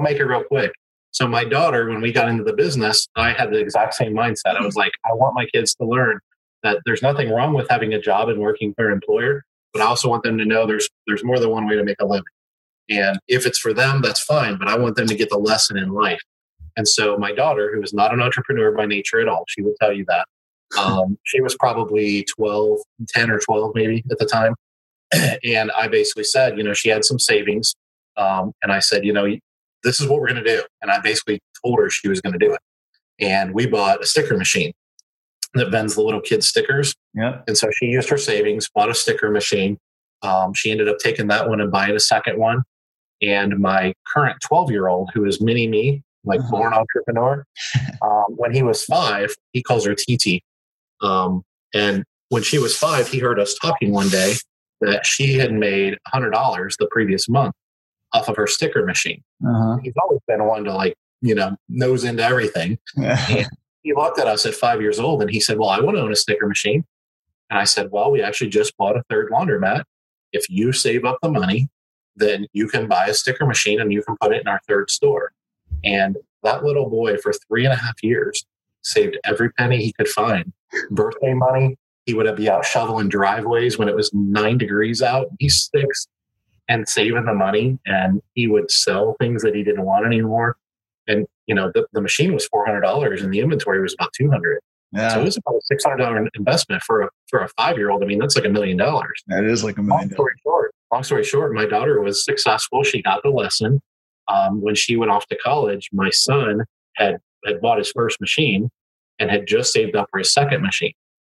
make it real quick. So my daughter, when we got into the business, I had the exact same mindset. I was like, I want my kids to learn that there's nothing wrong with having a job and working for an employer, but I also want them to know there's more than one way to make a living. And if it's for them, that's fine, but I want them to get the lesson in life. And so my daughter, who is not an entrepreneur by nature at all, she will tell you that. She was probably 10 or 12 maybe at the time. And I basically said, she had some savings. And I said, this is what we're going to do. And I basically told her she was going to do it. And we bought a sticker machine that vends the little kid stickers. Yeah. And so she used her savings, bought a sticker machine. She ended up taking that one and buying a second one. And my current 12-year-old, who is mini me, like born entrepreneur, when he was 5, he calls her TT. And when she was 5, he heard us talking one day that she had made $100 the previous month off of her sticker machine. Uh-huh. He's always been one to nose into everything. And he looked at us at 5 years old and he said, well, I want to own a sticker machine. And I said, well, we actually just bought a third laundromat. If you save up the money, then you can buy a sticker machine and you can put it in our third store. And that little boy for 3.5 years saved every penny he could find. Birthday money, he would be out shoveling driveways when it was 9 degrees out. He's 6 and saving the money, and he would sell things that he didn't want anymore. And, the machine was $400 and the inventory was about $200. Yeah. So it was about a $600 investment for a 5-year-old. I mean, that's like $1 million. That is like $1 million. Long story short, my daughter was successful. She got the lesson. When she went off to college, my son had bought his first machine and had just saved up for his second machine.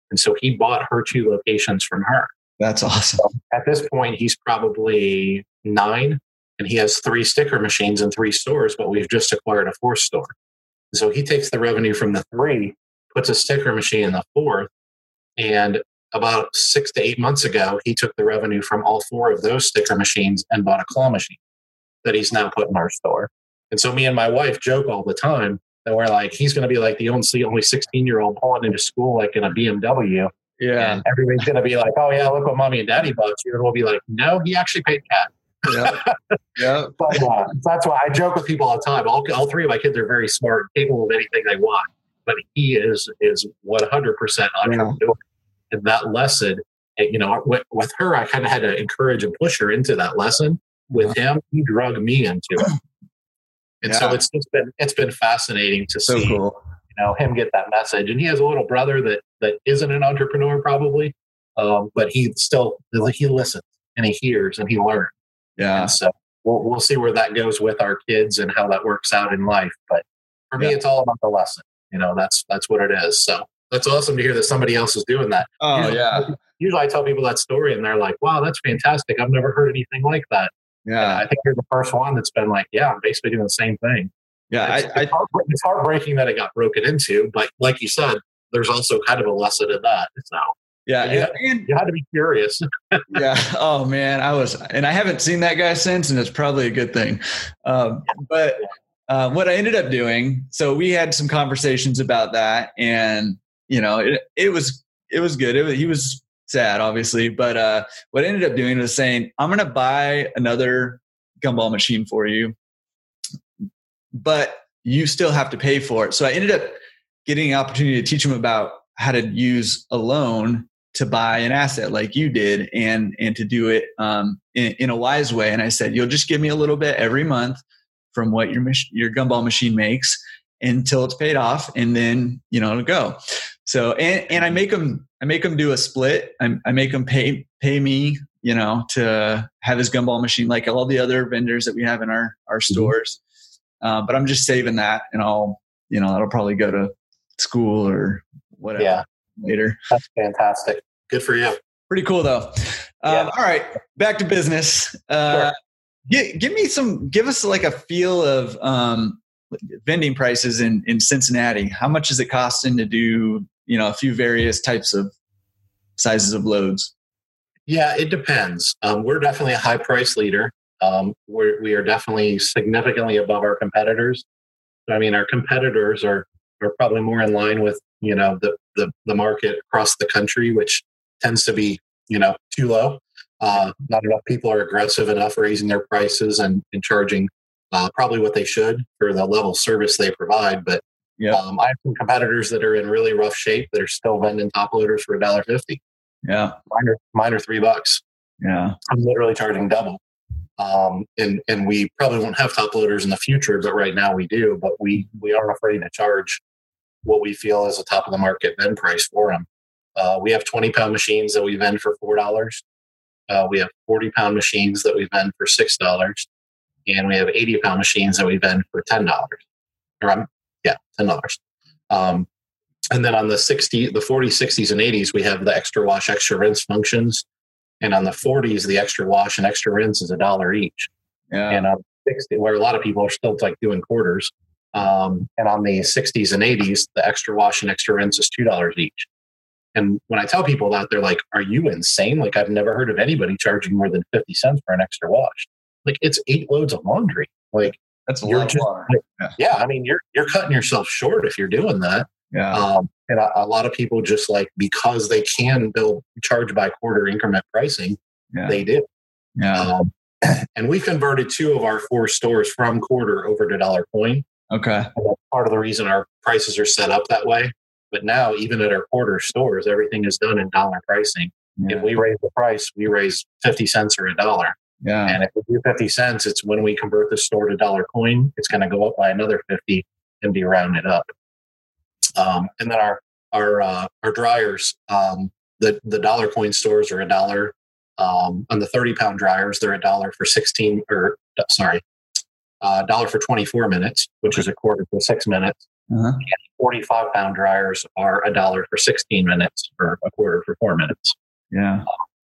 And so he bought her 2 locations from her. That's awesome. So at this point, he's probably 9. And he has 3 sticker machines and 3 stores, but we've just acquired a 4th store. So he takes the revenue from the 3, puts a sticker machine in the 4th, and about 6 to 8 months ago, he took the revenue from all four of those sticker machines and bought a claw machine that he's now put in our store. And so me and my wife joke all the time that we're like, he's going to be like the only 16-year-old pulling into school like in a BMW. Yeah. And everybody's going to be like, oh, yeah, look what mommy and daddy bought you. And we'll be like, no, he actually paid cash. Yeah. But that's why I joke with people all the time. All three of my kids are very smart, capable of anything they want. But he is 100% entrepreneur. Yeah. And that lesson, you know, with her, I kind of had to encourage and push her into that lesson. With him, he drug me into it. And so it's been fascinating to see, you know, him get that message. And he has a little brother that isn't an entrepreneur probably, but he still, he listens and he hears and he learns. Yeah. And so we'll see where that goes with our kids and how that works out in life. But for me, it's all about the lesson. You know, that's what it is. So that's awesome to hear that somebody else is doing that. Oh, usually I tell people that story and they're like, wow, that's fantastic. I've never heard anything like that. Yeah. And I think you're the first one that's been like, I'm basically doing the same thing. Yeah. It's heartbreaking that it got broken into, but like you said, there's also kind of a lesson in that. So yeah. You had to be curious. Yeah. Oh man. And I haven't seen that guy since, and it's probably a good thing. But what I ended up doing, so we had some conversations about that, and you know, it was good. He was sad, obviously, but what I ended up doing was saying, I'm going to buy another gumball machine for you, but you still have to pay for it. So I ended up getting an opportunity to teach him about how to use a loan to buy an asset like you did, and to do it in a wise way. And I said, you'll just give me a little bit every month from what your gumball machine makes until it's paid off, and then, you know, it'll go. So, and I make him do a split. I make him pay me, you know, to have his gumball machine, like all the other vendors that we have in our stores. But I'm just saving that, and I'll, you know, it'll probably go to school or whatever later. That's fantastic. Good for you. Pretty cool though. All right, back to business. Sure. Give us like a feel of vending prices in Cincinnati. How much is it costing to do, you know, a few various types of sizes of loads? Yeah, it depends. We're definitely a high price leader. We are definitely significantly above our competitors. I mean, our competitors are probably more in line with, you know, the market across the country, which tends to be, you know, too low. Not enough people are aggressive enough raising their prices and charging probably what they should for the level of service they provide. But I have some competitors that are in really rough shape that are still vending top loaders for $1.50. Yeah. Mine are $3. Yeah. I'm literally charging double. And we probably won't have top loaders in the future, but right now we do. But we aren't afraid to charge what we feel is a top of the market vend price for them. We have 20-pound machines that we vend for $4. We have 40-pound machines that we vend for $6. And we have 80-pound machines that we vend for $10. $10. And then on the 40, 60s, and 80s, we have the extra wash, extra rinse functions. And on the 40s, the extra wash and extra rinse is $1 each. Yeah. And on 60, where a lot of people are still like doing quarters. And on the 60s and 80s, the extra wash and extra rinse is $2 each. And when I tell people that, they're like, are you insane? Like, I've never heard of anybody charging more than 50 cents for an extra wash. Like, it's 8 loads of laundry. Like, that's a lot of water. I mean, you're cutting yourself short if you're doing that. Yeah. And a lot of people just like, because they can charge by quarter increment pricing, they do. Yeah. And we converted 2 of our 4 stores from quarter over to dollar coin. Okay. And that's part of the reason our prices are set up that way. But now, even at our quarter stores, everything is done in dollar pricing. Yeah. If we raise the price, we raise 50 cents or $1. Yeah. And if we do 50 cents, it's when we convert the store to dollar coin, it's going to go up by another 50 and be rounded up. And then our dryers, the dollar coin stores are $1. On the 30-pound dryers, they're $1 for $1 for 24 minutes, which is a quarter for 6 minutes. Uh-huh. And 45-pound dryers are $1 for 16 minutes or a quarter for 4 minutes. Yeah.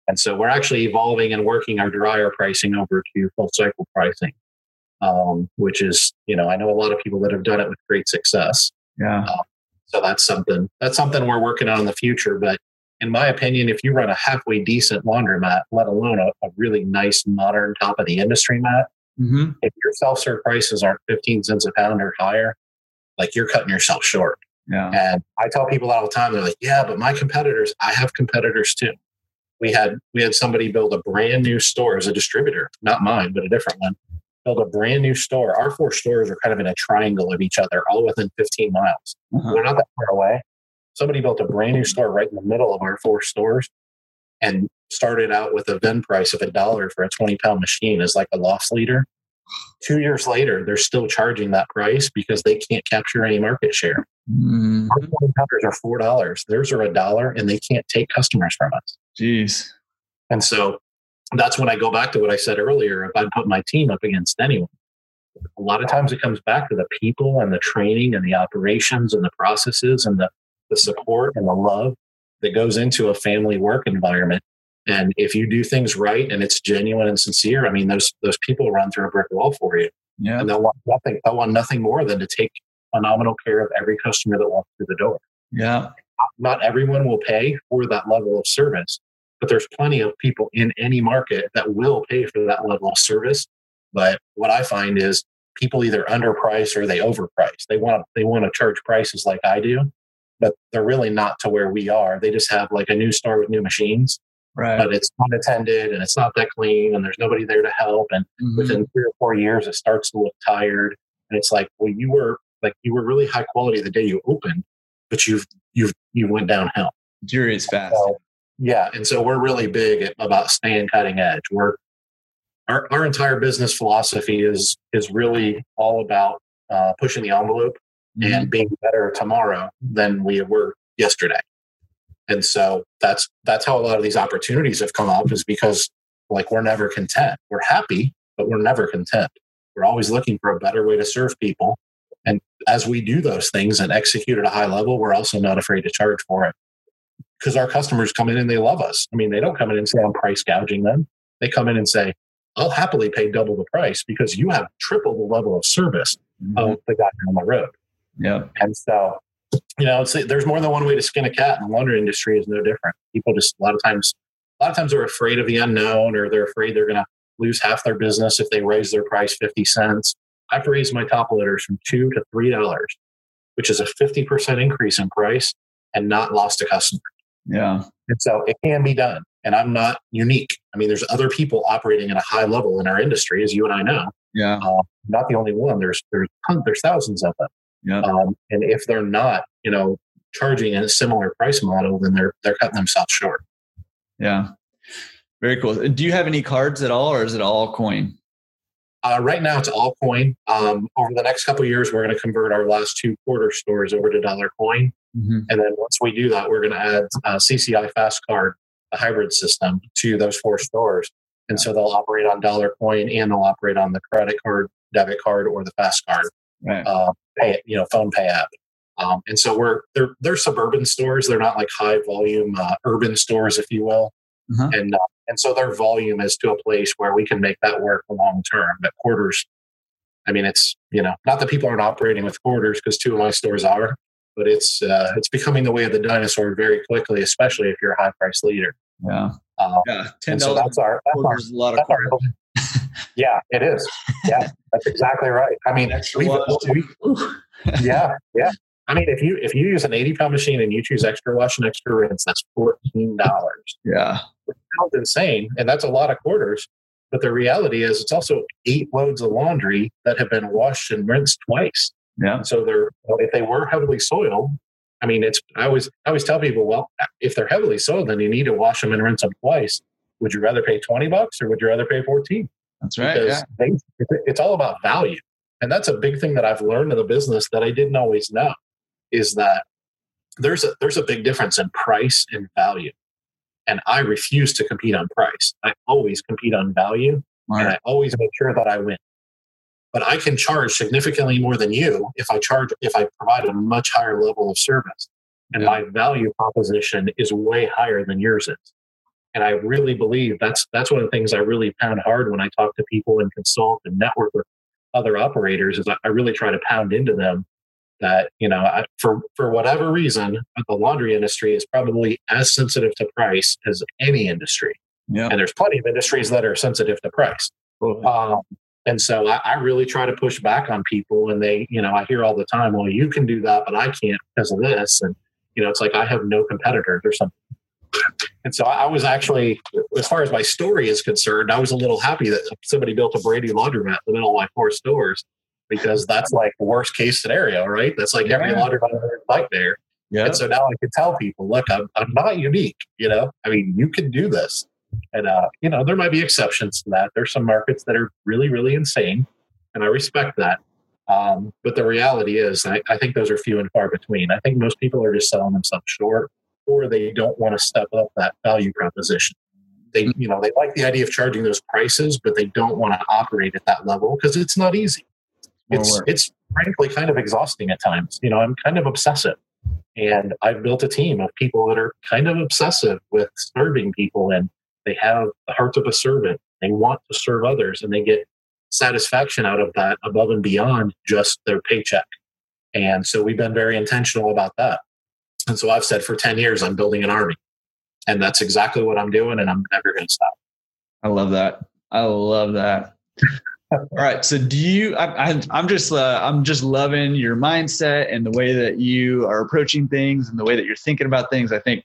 And so we're actually evolving and working our dryer pricing over to full cycle pricing, which is, you know, I know a lot of people that have done it with great success. Yeah. So that's something we're working on in the future. But in my opinion, if you run a halfway decent laundromat, let alone a really nice, modern, top of the industry mat, mm-hmm. if your self-serve prices aren't 15 cents a pound or higher, like you're cutting yourself short. Yeah. And I tell people all the time, they're like, yeah, but my competitors, I have competitors too. We had somebody build a brand new store as a distributor, not mine, but a different one, build a brand new store. Our four stores are kind of in a triangle of each other, all within 15 miles. Uh-huh. They're not that far away. Somebody built a brand new store right in the middle of our four stores and started out with a VIN price of $1 for a 20-pound machine as like a loss leader. 2 years later, they're still charging that price because they can't capture any market share. Mm-hmm. Our 20-pounders are $4. Theirs are $1, and they can't take customers from us. Jeez. And so that's when I go back to what I said earlier. If I put my team up against anyone, a lot of times it comes back to the people and the training and the operations and the processes and the support and the love that goes into a family work environment. And if you do things right and it's genuine and sincere, I mean, those people run through a brick wall for you. Yeah. And they'll want nothing more than to take phenomenal care of every customer that walks through the door. Yeah. Not everyone will pay for that level of service, but there's plenty of people in any market that will pay for that level of service. But what I find is people either underprice or they overprice. They want to charge prices like I do, but they're really not to where we are. They just have like a new store with new machines. Right. But it's unattended and it's not that clean and there's nobody there to help. And mm-hmm. within 3 or 4 years, it starts to look tired. And it's like, well, you were really high quality the day you opened, but you went downhill. Jury is fast. So, yeah. And so we're really big about staying cutting edge. Our entire business philosophy is really all about pushing the envelope mm-hmm. and being better tomorrow than we were yesterday. And so that's how a lot of these opportunities have come up, is because like we're never content. We're happy, but we're never content. We're always looking for a better way to serve people. And as we do those things and execute at a high level, we're also not afraid to charge for it, because our customers come in and they love us. I mean, they don't come in and say, I'm price gouging them. They come in and say, I'll happily pay double the price because you have triple the level of service mm-hmm. of the guy on the road. Yeah. And so, you know, there's more than one way to skin a cat, and the laundry industry is no different. People just a lot of times are afraid of the unknown, or they're afraid they're going to lose half their business if they raise their price 50 cents. I've raised my top loaders from $2 to $3, which is a 50% increase in price, and not lost a customer. Yeah. And so it can be done. And I'm not unique. I mean, there's other people operating at a high level in our industry, as you and I know. Yeah. Not the only one. There's thousands of them. Yeah. And if they're not, you know, charging in a similar price model, then they're cutting themselves short. Yeah. Very cool. Do you have any cards at all, or is it all coin? Right now it's all coin. Over the next couple of years, we're going to convert our last two quarter stores over to dollar coin. Mm-hmm. And then once we do that, we're going to add CCI fast card, a hybrid system, to those four stores. And so they'll operate on dollar coin, and they'll operate on the credit card, debit card, or the fast card. Right. Pay, you know, phone pay app. And so they're suburban stores. They're not like high volume urban stores, if you will. Uh-huh. And so their volume is to a place where we can make that work long term. But quarters, I mean, it's, you know, not that people aren't operating with quarters, because two of my stores are, but it's becoming the way of the dinosaur very quickly, especially if you're a high price leader. Yeah. Yeah. $10. So that's a lot of quarters. Yeah, it is. Yeah, that's exactly right. I mean, yeah. I mean, if you use an 80-pound machine and you choose extra wash and extra rinse, that's $14. Yeah. It sounds insane, and that's a lot of quarters. But the reality is, it's also 8 loads of laundry that have been washed and rinsed twice. Yeah. So if they were heavily soiled, I mean, I always tell people, well, if they're heavily soiled, then you need to wash them and rinse them twice. Would you rather pay $20 or would you rather pay $14? That's right. Because it's all about value. And that's a big thing that I've learned in the business that I didn't always know, is that there's a big difference in price and value. And I refuse to compete on price. I always compete on value. Right. And I always make sure that I win. But I can charge significantly more than you if I provide a much higher level of service. And yeah. My value proposition is way higher than yours is. And I really believe that's one of the things I really pound hard when I talk to people and consult and network with other operators, is I really try to pound into them that, you know, for whatever reason, the laundry industry is probably as sensitive to price as any industry. Yeah. And there's plenty of industries that are sensitive to price. Totally. And so I really try to push back on people, and they, you know, I hear all the time, well, you can do that, but I can't because of this. And, you know, it's like, I have no competitors or something. And so I was actually, as far as my story is concerned, I was a little happy that somebody built a brand new laundromat in the middle of my four stores, because that's like the worst case scenario, right? That's like every laundromat like there. Yeah. And so now I can tell people, look, I'm not unique, you know? I mean, you can do this. And, you know, there might be exceptions to that. There's some markets that are really, really insane, and I respect that. But the reality is, I think those are few and far between. I think most people are just selling themselves short, or they don't want to step up that value proposition. They, you know, they like the idea of charging those prices, but they don't want to operate at that level because it's not easy. It's frankly kind of exhausting at times. You know, I'm kind of obsessive, and I've built a team of people that are kind of obsessive with serving people, and they have the heart of a servant. They want to serve others, and they get satisfaction out of that above and beyond just their paycheck. And so we've been very intentional about that. And so I've said for 10 years, I'm building an army, and that's exactly what I'm doing, and I'm never going to stop. I love that. I love that. All right. So do you, I'm just loving your mindset and the way that you are approaching things and the way that you're thinking about things. I think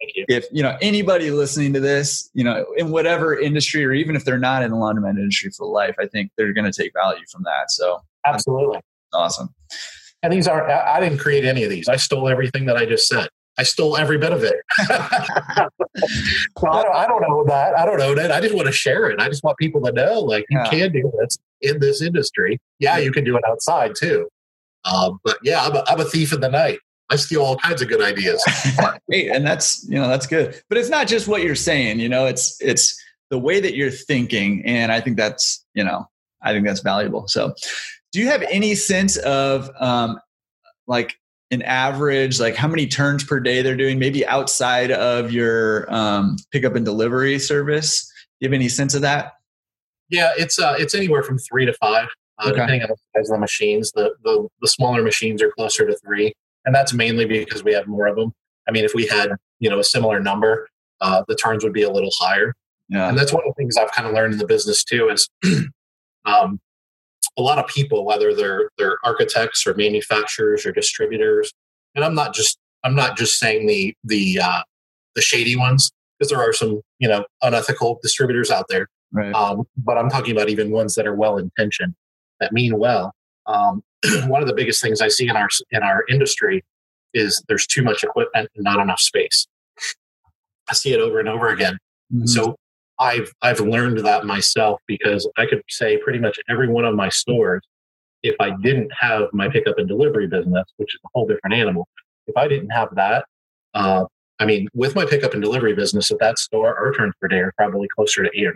if, you know, anybody listening to this, you know, in whatever industry, or even if they're not in the laundromat industry for life, I think they're going to take value from that. So absolutely. Awesome. And these are, I didn't create any of these. I stole everything that I just said. I stole every bit of it. Well, I don't own that. I don't own it. I just want to share it. I just want people to know, like, you can do this in this industry. Yeah, you can do it outside too. But yeah, I'm a thief in the night. I steal all kinds of good ideas. Hey, and that's, you know, that's good. But it's not just what you're saying, you know, it's the way that you're thinking. And I think that's, you know, I think that's valuable. So do you have any sense of like an average, like how many turns per day they're doing, maybe outside of your pickup and delivery service? Do you have any sense of that? Yeah, it's anywhere from 3 to 5, depending on the size of the machines. The smaller machines are closer to 3. And that's mainly because we have more of them. I mean, if we had, you know, a similar number, the turns would be a little higher. Yeah. And that's one of the things I've kind of learned in the business too, is a lot of people, whether they're architects or manufacturers or distributors, and I'm not just saying the shady ones, because there are some, you know, unethical distributors out there. Right. But I'm talking about even ones that are well intentioned, that mean well. One of the biggest things I see in our industry is there's too much equipment and not enough space. I see it over and over again. Mm-hmm. So I've learned that myself, because I could say pretty much every one of my stores, if I didn't have my pickup and delivery business, which is a whole different animal, if I didn't have that, I mean, with my pickup and delivery business at that store, our turns per day are probably closer to 8 or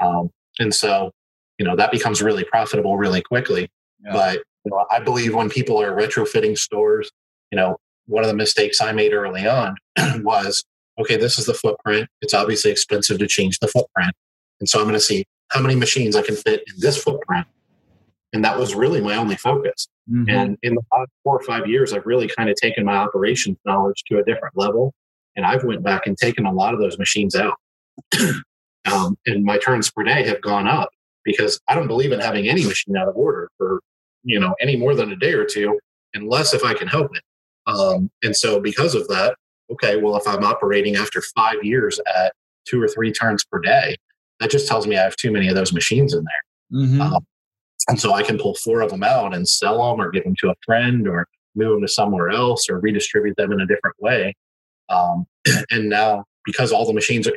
9. And so, you know, that becomes really profitable really quickly. Yeah. But you know, I believe when people are retrofitting stores, you know, one of the mistakes I made early on was, okay, this is the footprint. It's obviously expensive to change the footprint. And so I'm going to see how many machines I can fit in this footprint. And that was really my only focus. Mm-hmm. And in the last 4 or 5 years, I've really kind of taken my operations knowledge to a different level. And I've went back and taken a lot of those machines out. And my turns per day have gone up, because I don't believe in having any machine out of order for, you know, any more than a day or two, unless if I can help it. And so because of that, okay, well, if I'm operating after 5 years at 2 or 3 turns per day, that just tells me I have too many of those machines in there. Mm-hmm. And so I can pull 4 of them out and sell them, or give them to a friend, or move them to somewhere else, or redistribute them in a different way. And now, because all the machines are,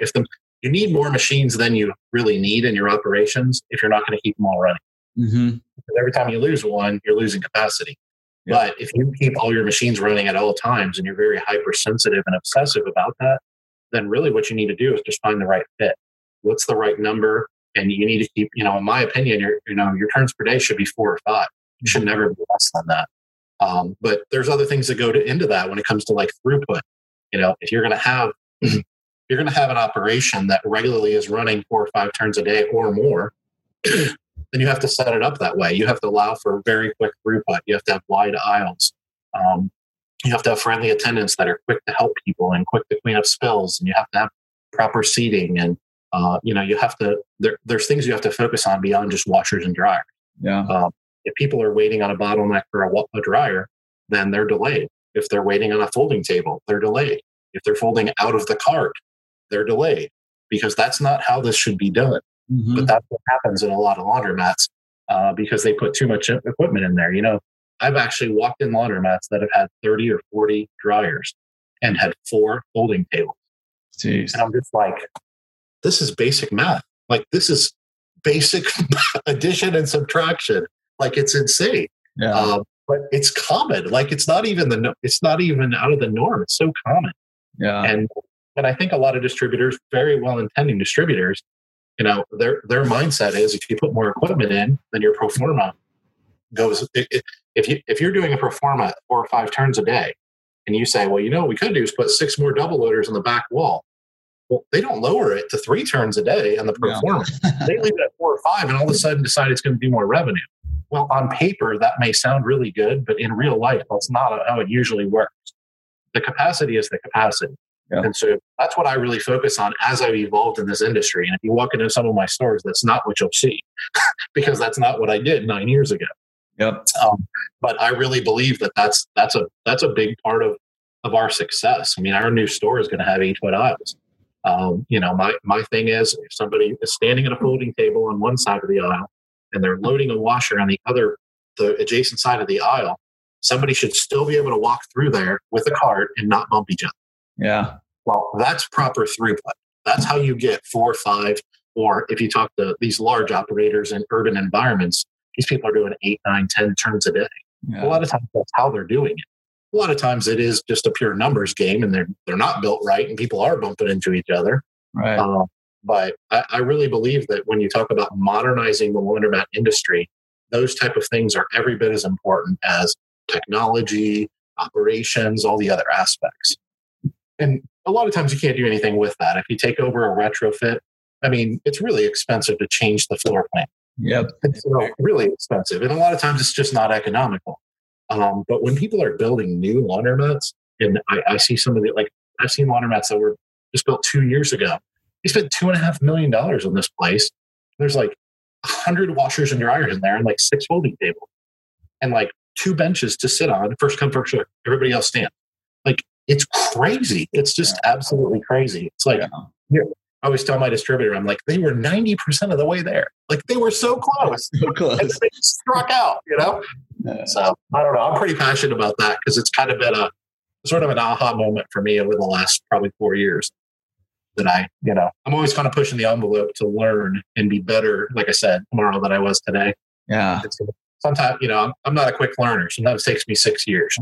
you need more machines than you really need in your operations if you're not going to keep them all running. Mm-hmm. Because every time you lose one, you're losing capacity. Yeah. But if you keep all your machines running at all times, and you're very hypersensitive and obsessive about that, then really what you need to do is just find the right fit. What's the right number? And you need to keep, you know, in my opinion, your turns per day should be 4 or 5. It should never be less than that. But there's other things that go into that when it comes to like throughput. You know, if you're going to have... you're going to have an operation that regularly is running 4 or 5 turns a day or more, then you have to set it up that way. You have to allow for very quick throughput. You have to have wide aisles. You have to have friendly attendants that are quick to help people and quick to clean up spills. And you have to have proper seating. And, you have to, there's things you have to focus on beyond just washers and dryers. Yeah. If people are waiting on a bottleneck for a dryer, then they're delayed. If they're waiting on a folding table, they're delayed. If they're folding out of the cart, they're delayed, because that's not how this should be done. Mm-hmm. But that's what happens in a lot of laundromats because they put too much equipment in there. You know, I've actually walked in laundromats that have had 30 or 40 dryers and had 4 folding tables. Jeez. And I'm just like, this is basic math. Like, this is basic addition and subtraction. Like, it's insane. Yeah. But it's common. Like, it's not even out of the norm. It's so common. Yeah. And I think a lot of distributors, very well-intending distributors, you know, their mindset is if you put more equipment in, then your pro forma goes. If you're doing a pro forma 4 or 5 turns a day, and you say, well, you know, what we could do is put 6 more double loaders on the back wall. Well, they don't lower it to 3 turns a day on the pro forma. They leave it at 4 or 5, and all of a sudden decide it's going to be more revenue. Well, on paper, that may sound really good, but in real life, that's not how it usually works. The capacity is the capacity. Yeah. And so that's what I really focus on as I've evolved in this industry. And if you walk into some of my stores, that's not what you'll see because that's not what I did 9 years ago. Yep. But I really believe that that's a big part of our success. I mean, our new store is going to have 8-foot aisles. My thing is if somebody is standing at a folding table on one side of the aisle and they're loading a washer on the adjacent side of the aisle, somebody should still be able to walk through there with a cart and not bump each other. Yeah. Well, that's proper throughput. That's how you get 4 or 5, or if you talk to these large operators in urban environments, these people are doing 8, 9, 10 turns a day. Yeah. A lot of times that's how they're doing it. A lot of times it is just a pure numbers game and they're not built right and people are bumping into each other. Right. But I really believe that when you talk about modernizing the laundromat industry, those type of things are every bit as important as technology, operations, all the other aspects. And a lot of times you can't do anything with that. If you take over a retrofit, I mean, it's really expensive to change the floor plan. Yep. It's really expensive. And a lot of times it's just not economical. But when people are building new laundromats, and I see some of the, like, I've seen laundromats that were just built 2 years ago. They spent $2.5 million on this place. There's like 100 washers and dryers in there and like 6 folding tables and like 2 benches to sit on. First come, first serve. Everybody else stand. Like, it's crazy. It's just absolutely crazy. It's like, I always tell my distributor, I'm like, they were 90% of the way there. Like, they were so close. So close. And they struck out, you know? Yeah. So, I don't know. I'm pretty passionate about that because it's kind of been a sort of an aha moment for me over the last probably 4 years that I'm always kind of pushing the envelope to learn and be better, like I said, tomorrow than I was today. Yeah. Sometimes, I'm not a quick learner. Sometimes it takes me 6 years.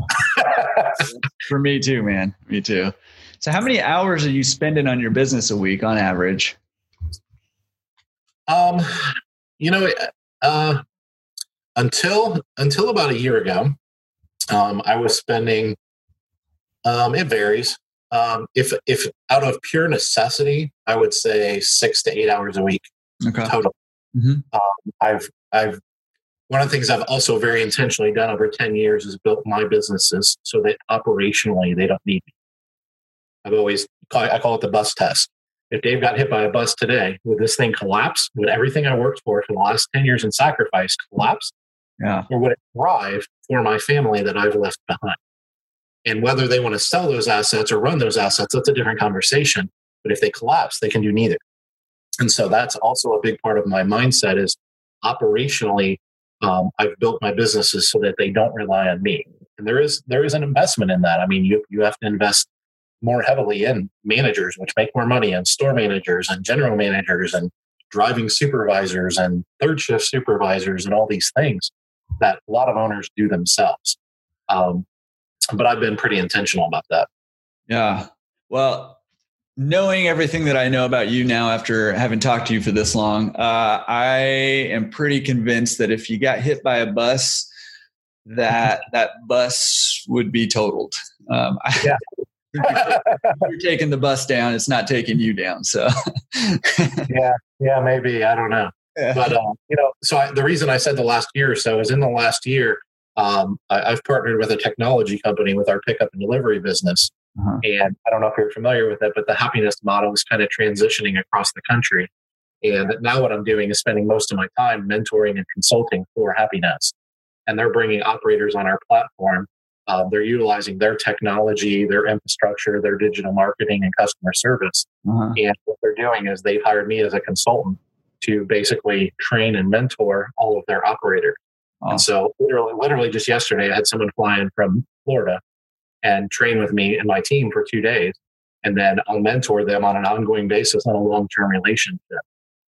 For me too, man. Me too. So how many hours are you spending on your business a week on average? Until about a year ago, I was spending, it varies. If out of pure necessity, I would say 6 to 8 hours a week. Okay. Total. Mm-hmm. One of the things I've also very intentionally done over 10 years is built my businesses so that operationally they don't need me. I call it the bus test. If Dave got hit by a bus today, would this thing collapse? Would everything I worked for the last 10 years in sacrifice collapse? Yeah. Or would it thrive for my family that I've left behind? And whether they want to sell those assets or run those assets, that's a different conversation. But if they collapse, they can do neither. And so that's also a big part of my mindset is operationally, I've built my businesses so that they don't rely on me. And there is an investment in that. I mean, you have to invest more heavily in managers, which make more money, and store managers and general managers and driving supervisors and third shift supervisors and all these things that a lot of owners do themselves. But I've been pretty intentional about that. Yeah. Well, knowing everything that I know about you now after having talked to you for this long, I am pretty convinced that if you got hit by a bus, that bus would be totaled. You're taking the bus down. It's not taking you down. So yeah, maybe. I don't know. Yeah. But, the reason I said the last year or so is in the last year, I've partnered with a technology company with our pickup and delivery business. Uh-huh. And I don't know if you're familiar with it, but the Happy Nest model is kind of transitioning across the country. And now what I'm doing is spending most of my time mentoring and consulting for Happy Nest. And they're bringing operators on our platform. They're utilizing their technology, their infrastructure, their digital marketing and customer service. Uh-huh. And what they're doing is they've hired me as a consultant to basically train and mentor all of their operators. Uh-huh. And so literally just yesterday, I had someone fly in from Florida and train with me and my team for 2 days. And then I'll mentor them on an ongoing basis on a long-term relationship.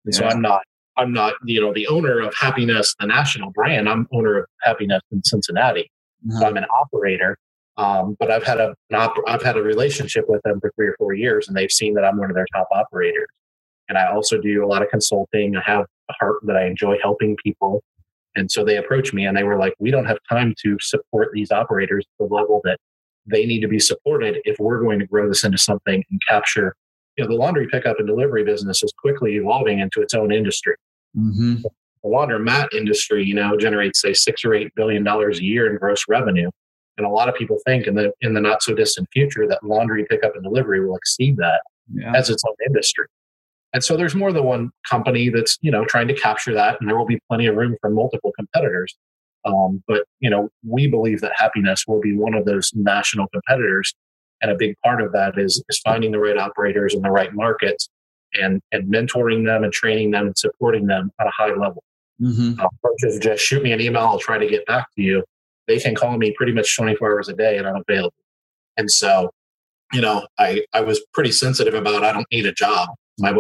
And yeah. So I'm not, the owner of Happy Nest, the national brand. I'm owner of Happy Nest in Cincinnati. Mm-hmm. So I'm an operator, but I've had a relationship with them for 3 or 4 years, and they've seen that I'm one of their top operators. And I also do a lot of consulting. I have a heart that I enjoy helping people. And so they approached me and they were like, we don't have time to support these operators at the level that they need to be supported if we're going to grow this into something and capture. The laundry pickup and delivery business is quickly evolving into its own industry. Mm-hmm. The laundromat industry, generates say $6 or $8 billion a year in gross revenue, and a lot of people think in the not so distant future that laundry pickup and delivery will exceed that as its own industry. And so there's more than one company that's trying to capture that, and there will be plenty of room for multiple competitors. But we believe that Happy Nest will be one of those national competitors. And a big part of that is finding the right operators in the right markets and mentoring them and training them and supporting them at a high level. Mm-hmm. Versus just shoot me an email, I'll try to get back to you. They can call me pretty much 24 hours a day and I'm available. And so, I was pretty sensitive about I don't need a job. My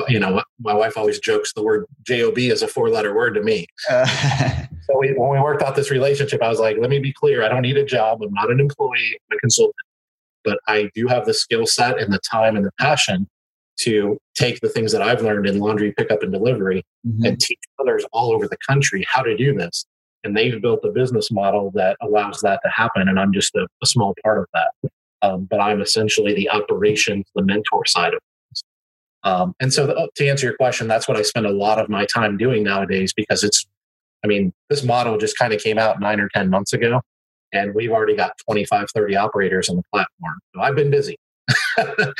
wife always jokes the word J-O-B is a 4-letter word to me. So when we worked out this relationship, I was like, let me be clear. I don't need a job. I'm not an employee. I'm a consultant. But I do have the skill set and the time and the passion to take the things that I've learned in laundry pickup and delivery mm-hmm. and teach others all over the country how to do this. And they've built a business model that allows that to happen. And I'm just a small part of that. But I'm essentially the operations, the mentor side of things. And so to answer your question, that's what I spend a lot of my time doing nowadays because this model just kind of came out 9 or 10 months ago. And we've already got 25, 30 operators on the platform. So I've been busy, but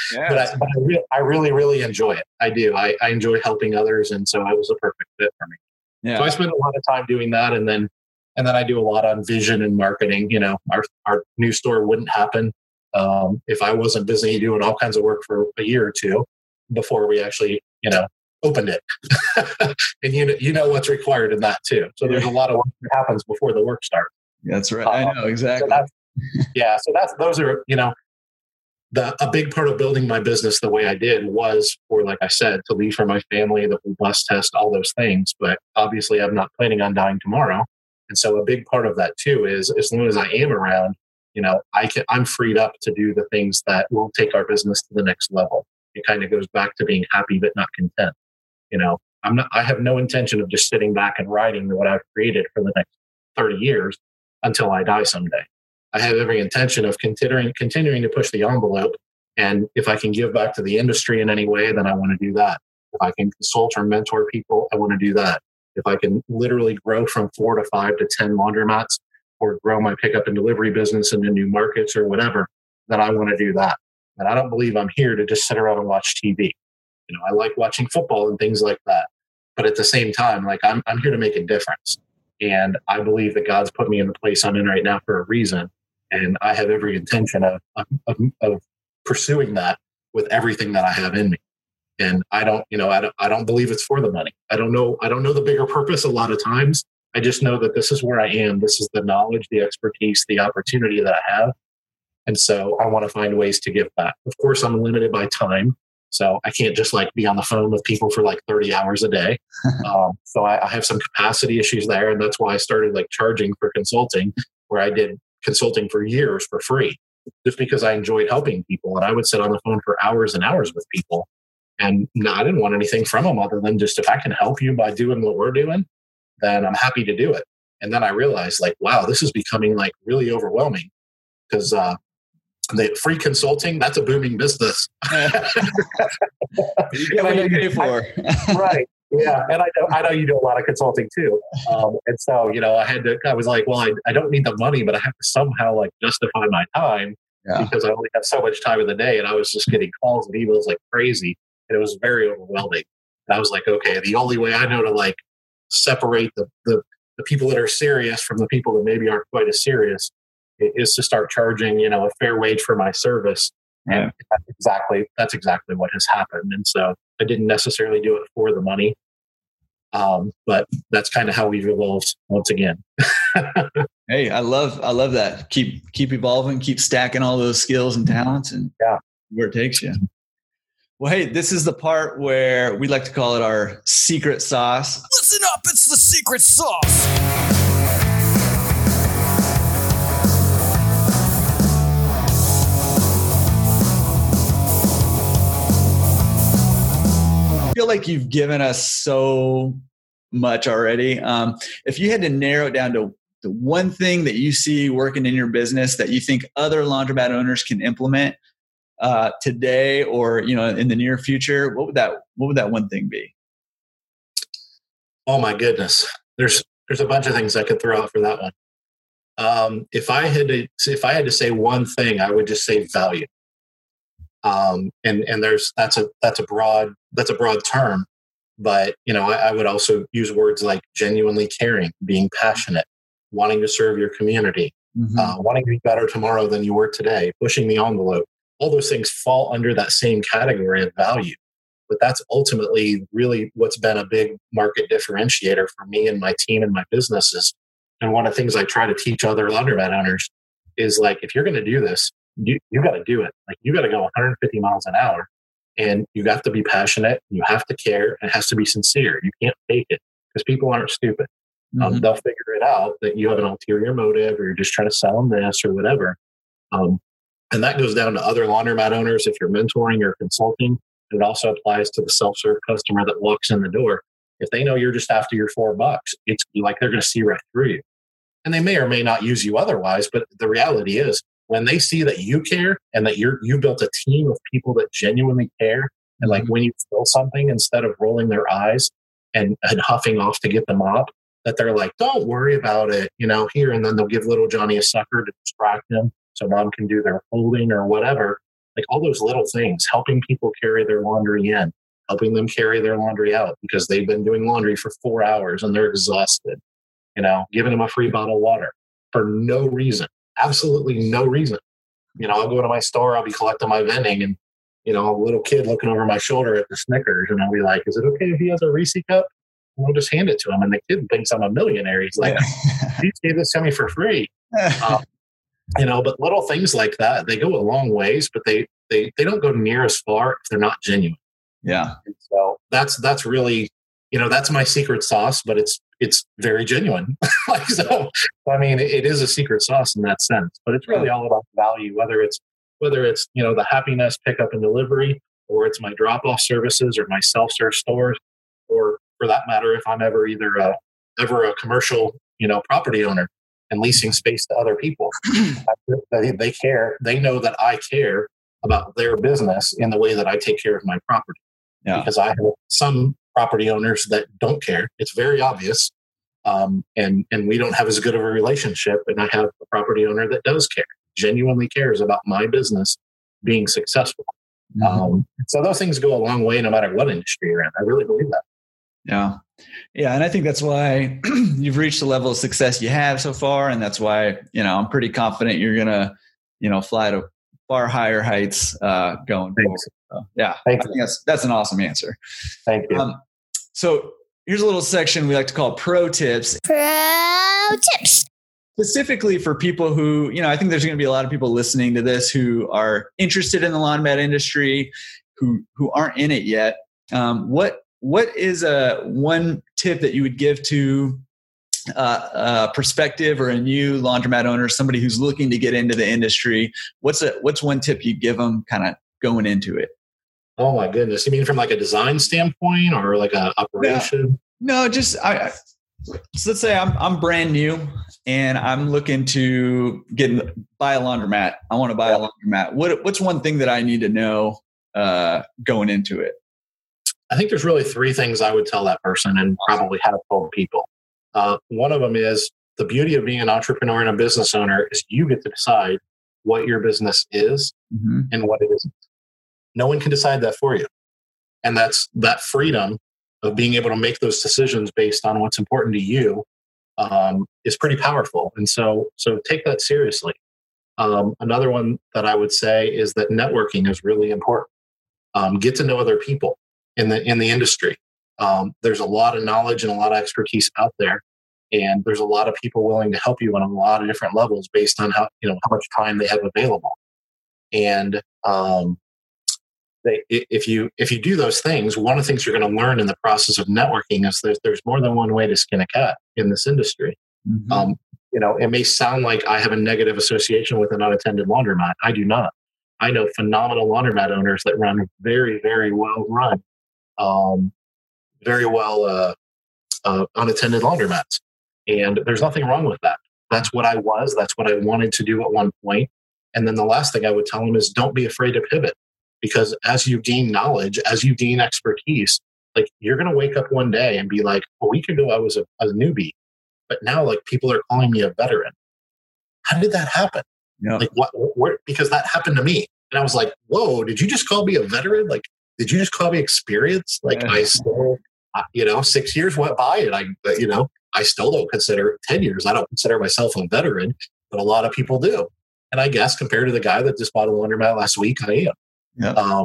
I really, really enjoy it. I do. I enjoy helping others. And so it was a perfect fit for me. Yeah. So I spend a lot of time doing that. And then I do a lot on vision and marketing. Our new store wouldn't happen if I wasn't busy doing all kinds of work for a year or two before we actually, opened it. And what's required in that too. So there's a lot of work that happens before the work starts. That's right. I know exactly. So those are a big part of building my business the way I did was, or like I said, to leave for my family, the bus test, all those things. But obviously, I'm not planning on dying tomorrow, and so a big part of that too is as long as I am around, I'm freed up to do the things that will take our business to the next level. It kind of goes back to being happy but not content. I have no intention of just sitting back and writing what I've created for the next 30 years until I die someday. I have every intention of continuing to push the envelope. And if I can give back to the industry in any way, then I want to do that. If I can consult or mentor people, I want to do that. If I can literally grow from 4 to 5 to 10 laundromats or grow my pickup and delivery business into new markets or whatever, then I want to do that. And I don't believe I'm here to just sit around and watch TV. I like watching football and things like that. But at the same time, I'm here to make a difference. And I believe that God's put me in the place I'm in right now for a reason. And I have every intention of pursuing that with everything that I have in me. And I don't believe it's for the money. I don't know the bigger purpose a lot of times. I just know that this is where I am. This is the knowledge, the expertise, the opportunity that I have. And so I want to find ways to give back. Of course, I'm limited by time. So I can't just be on the phone with people for 30 hours a day. So I have some capacity issues there. And that's why I started charging for consulting, where I did consulting for years for free, just because I enjoyed helping people. And I would sit on the phone for hours and hours with people. And I didn't want anything from them other than just, if I can help you by doing what we're doing, then I'm happy to do it. And then I realized wow, this is becoming really overwhelming because, free consulting, that's a booming business. You get what you pay for. Right. Yeah. And I know you do a lot of consulting too. And so, you know, I don't need the money, but I have to somehow like justify my time because I only have so much time in the day. And I was just getting calls and emails like crazy. And it was very overwhelming. And I was like, okay, the only way I know to like separate the people that are serious from the people that maybe aren't quite as serious is to start charging, you know, a fair wage for my service. Yeah. And that's exactly what has happened. And so I didn't necessarily do it for the money. But that's kind of how we've evolved once again. Hey, I love that. Keep evolving, keep stacking all those skills and talents and where it takes you. Well, hey, this is the part where we like to call it our secret sauce. Listen up, it's the secret sauce. I feel like you've given us so much already. If you had to narrow it down to the one thing that you see working in your business that you think other laundromat owners can implement, today or, you know, in the near future, what would that one thing be? Oh my goodness. There's a bunch of things I could throw out for that one. If I had to say one thing, I would just say value. And that's a broad term, but you know, I would also use words like genuinely caring, being passionate, wanting to serve your community, wanting to be better tomorrow than you were today, pushing the envelope. All those things fall under that same category of value. But that's ultimately really what's been a big market differentiator for me and my team and my businesses. And one of the things I try to teach other laundromat owners is like, if you're going to do this, you got to do it. Like you got to go 150 miles an hour and you got to be passionate. You have to care. It has to be sincere. You can't fake it because people aren't stupid. They'll figure it out that you have an ulterior motive or you're just trying to sell them this or whatever. And that goes down to other laundromat owners if you're mentoring or consulting. It also applies to the self-serve customer that walks in the door. If they know you're just after your $4, it's like they're going to see right through you. And they may or may not use you otherwise, but the reality is when they see that you care and that you built a team of people that genuinely care, and like when you fill something, instead of rolling their eyes and huffing off to get the mop, that they're like, don't worry about it, you know, here. And then they'll give little Johnny a sucker to distract him, so mom can do their folding or whatever. Like all those little things, helping people carry their laundry in, helping them carry their laundry out because they've been doing laundry for 4 hours and they're exhausted, you know, giving them a free bottle of water for no reason, absolutely no reason. You know, I'll go to my store, I'll be collecting my vending and, you know, a little kid looking over my shoulder at the Snickers and I'll be like, is it okay if he has a Reese cup? And I'll just hand it to him. And the kid thinks I'm a millionaire. He's like, you gave this to me for free. You know, but little things like that, they go a long ways, but they don't go near as far if they're not genuine. Yeah. And so that's really, you know, that's my secret sauce, but it's very genuine. Like, so, I mean, it is a secret sauce in that sense, but it's really all about value, whether it's, you know, the Happy Nest pickup and delivery, or it's my drop-off services or my self-serve stores, or for that matter, if I'm ever either a commercial, you know, property owner and leasing space to other people. They care. They know that I care about their business in the way that I take care of my property. Yeah. Because I have some property owners that don't care. It's very obvious. And we don't have as good of a relationship. And I have a property owner that does care, genuinely cares about my business being successful. So those things go a long way no matter what industry you're in. I really believe that. Yeah. Yeah. And I think that's why you've reached the level of success you have so far. And that's why, you know, I'm pretty confident you're going to, you know, fly to far higher heights going forward. So, yeah. Thank you. I think that's an awesome answer. Thank you. So here's a little section we like to call pro tips. Pro tips. Specifically for people who, you know, I think there's going to be a lot of people listening to this who are interested in the laundromat industry, who aren't in it yet. What is one tip that you would give to a prospective or a new laundromat owner, somebody who's looking to get into the industry? What's one tip you'd give them kind of going into it? Oh my goodness. You mean from like a design standpoint or like an operation? No, just so let's say I'm brand new and I'm looking to buy a laundromat. I want to buy a laundromat. What's one thing that I need to know going into it? I think there's really three things I would tell that person and probably have told people. One of them is the beauty of being an entrepreneur and a business owner is you get to decide what your business is mm-hmm. and what it isn't. No one can decide that for you. And that's that freedom of being able to make those decisions based on what's important to you is pretty powerful. And so take that seriously. Another one that I would say is that networking is really important. Get to know other people in the industry. There's a lot of knowledge and a lot of expertise out there, and there's a lot of people willing to help you on a lot of different levels based on how much time they have available. And if you do those things, one of the things you're going to learn in the process of networking is there's more than one way to skin a cat in this industry. Mm-hmm. It may sound like I have a negative association with an unattended laundromat. I do not. I know phenomenal laundromat owners that run very, very well run, very well unattended laundromats. And there's nothing wrong with that. That's what I was. That's what I wanted to do at one point. And then the last thing I would tell them is don't be afraid to pivot. Because as you gain knowledge, as you gain expertise, like you're going to wake up one day and be like, a week ago, I was a newbie, but now like people are calling me a veteran. How did that happen? Yeah. Like where, because that happened to me. And I was like, whoa, did you just call me a veteran? Like, did you just call me experienced? Like yeah. I still, 6 years went by and I still don't consider 10 years. I don't consider myself a veteran, but a lot of people do. And I guess compared to the guy that just bought a laundromat last week, I am. Yeah.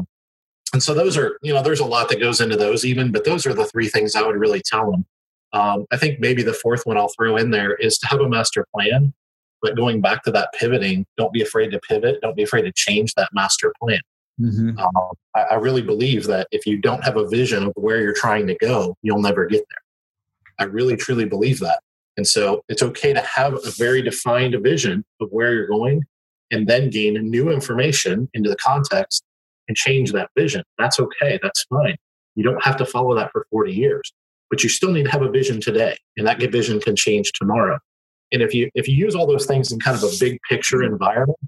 And so those are, there's a lot that goes into those even, but those are the three things I would really tell them. I think maybe the fourth one I'll throw in there is to have a master plan, but going back to that pivoting, don't be afraid to pivot. Don't be afraid to change that master plan. Mm-hmm. I really believe that if you don't have a vision of where you're trying to go, you'll never get there. I really, truly believe that. And so it's okay to have a very defined vision of where you're going and then gain new information into the context and change that vision. That's okay. That's fine. You don't have to follow that for 40 years, but you still need to have a vision today, and that vision can change tomorrow. And if you use all those things in kind of a big picture environment,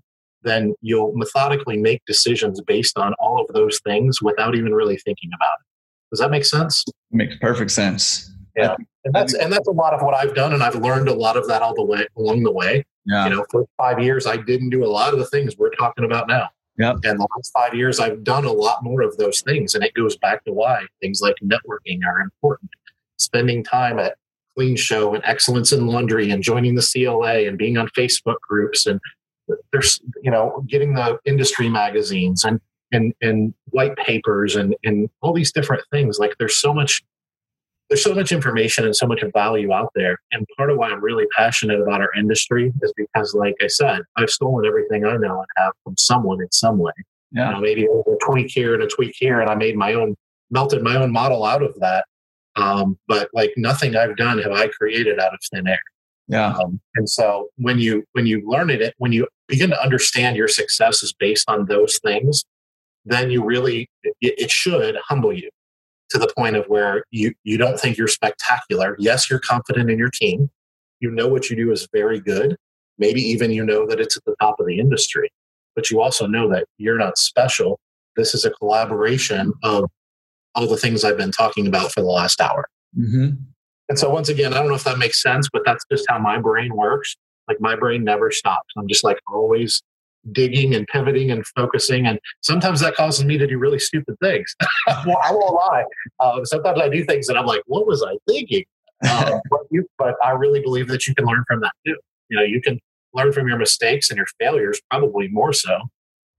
then you'll methodically make decisions based on all of those things without even really thinking about it. Does that make sense? It makes perfect sense. Yeah. And that's a lot of what I've done, and I've learned a lot of that along the way. Yeah. For 5 years, I didn't do a lot of the things we're talking about now. Yep. And the last 5 years, I've done a lot more of those things. And it goes back to why things like networking are important. Spending time at Clean Show and Excellence in Laundry and joining the CLA and being on Facebook groups. And there's, getting the industry magazines and white papers and all these different things. Like there's so much information and so much value out there. And part of why I'm really passionate about our industry is because, like I said, I've stolen everything I know and have from someone in some way. Yeah. Maybe a tweak here and a tweak here, and I made melted my own model out of that. But like nothing I've done have I created out of thin air. Yeah. And so when you learn it, when you begin to understand your success is based on those things, then you really, it should humble you. To the point of where you don't think you're spectacular. Yes, you're confident in your team. You know what you do is very good. Maybe even you know that it's at the top of the industry, but you also know that you're not special. This is a collaboration of all the things I've been talking about for the last hour. Mm-hmm. And so once again, I don't know if that makes sense, but that's just how my brain works. Like my brain never stops. I'm just like always digging and pivoting and focusing, and sometimes that causes me to do really stupid things. Well, I won't lie. Sometimes I do things that I'm like, "What was I thinking?" But I really believe that you can learn from that too. You can learn from your mistakes and your failures probably more so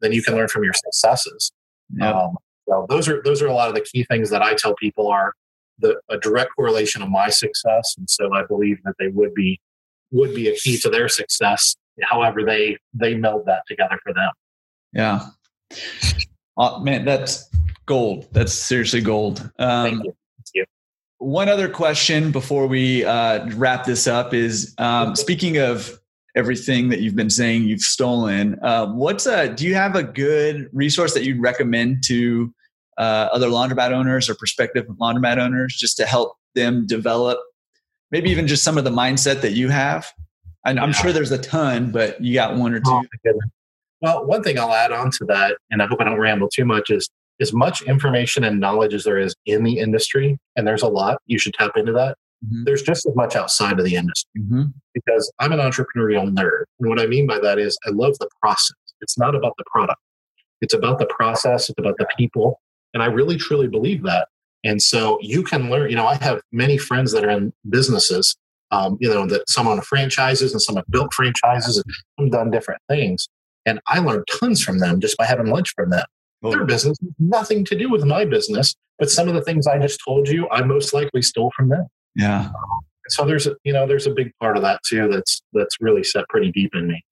than you can learn from your successes. Yeah. So those are a lot of the key things that I tell people are a direct correlation of my success, and so I believe that they would be a key to their success. However, they meld that together for them. Yeah. Oh, man, that's gold. That's seriously gold. Thank you. Thank you. One other question before we wrap this up is, speaking of everything that you've been saying you've stolen, do you have a good resource that you'd recommend to other laundromat owners or prospective laundromat owners just to help them develop maybe even just some of the mindset that you have? I'm sure there's a ton, but you got one or two. Well, one thing I'll add on to that, and I hope I don't ramble too much, is as much information and knowledge as there is in the industry, and there's a lot, you should tap into that. Mm-hmm. There's just as much outside of the industry because I'm an entrepreneurial nerd. And what I mean by that is I love the process. It's not about the product. It's about the process. It's about the people. And I really, truly believe that. And so you can learn, you know, I have many friends that are in businesses, you know, that some own franchises and some have built franchises and some done different things. And I learned tons from them just by having lunch from them. Oh. Their business has nothing to do with my business, but some of the things I just told you, I most likely stole from them. Yeah. So there's, you know, there's a big part of that too. That's really set pretty deep in me.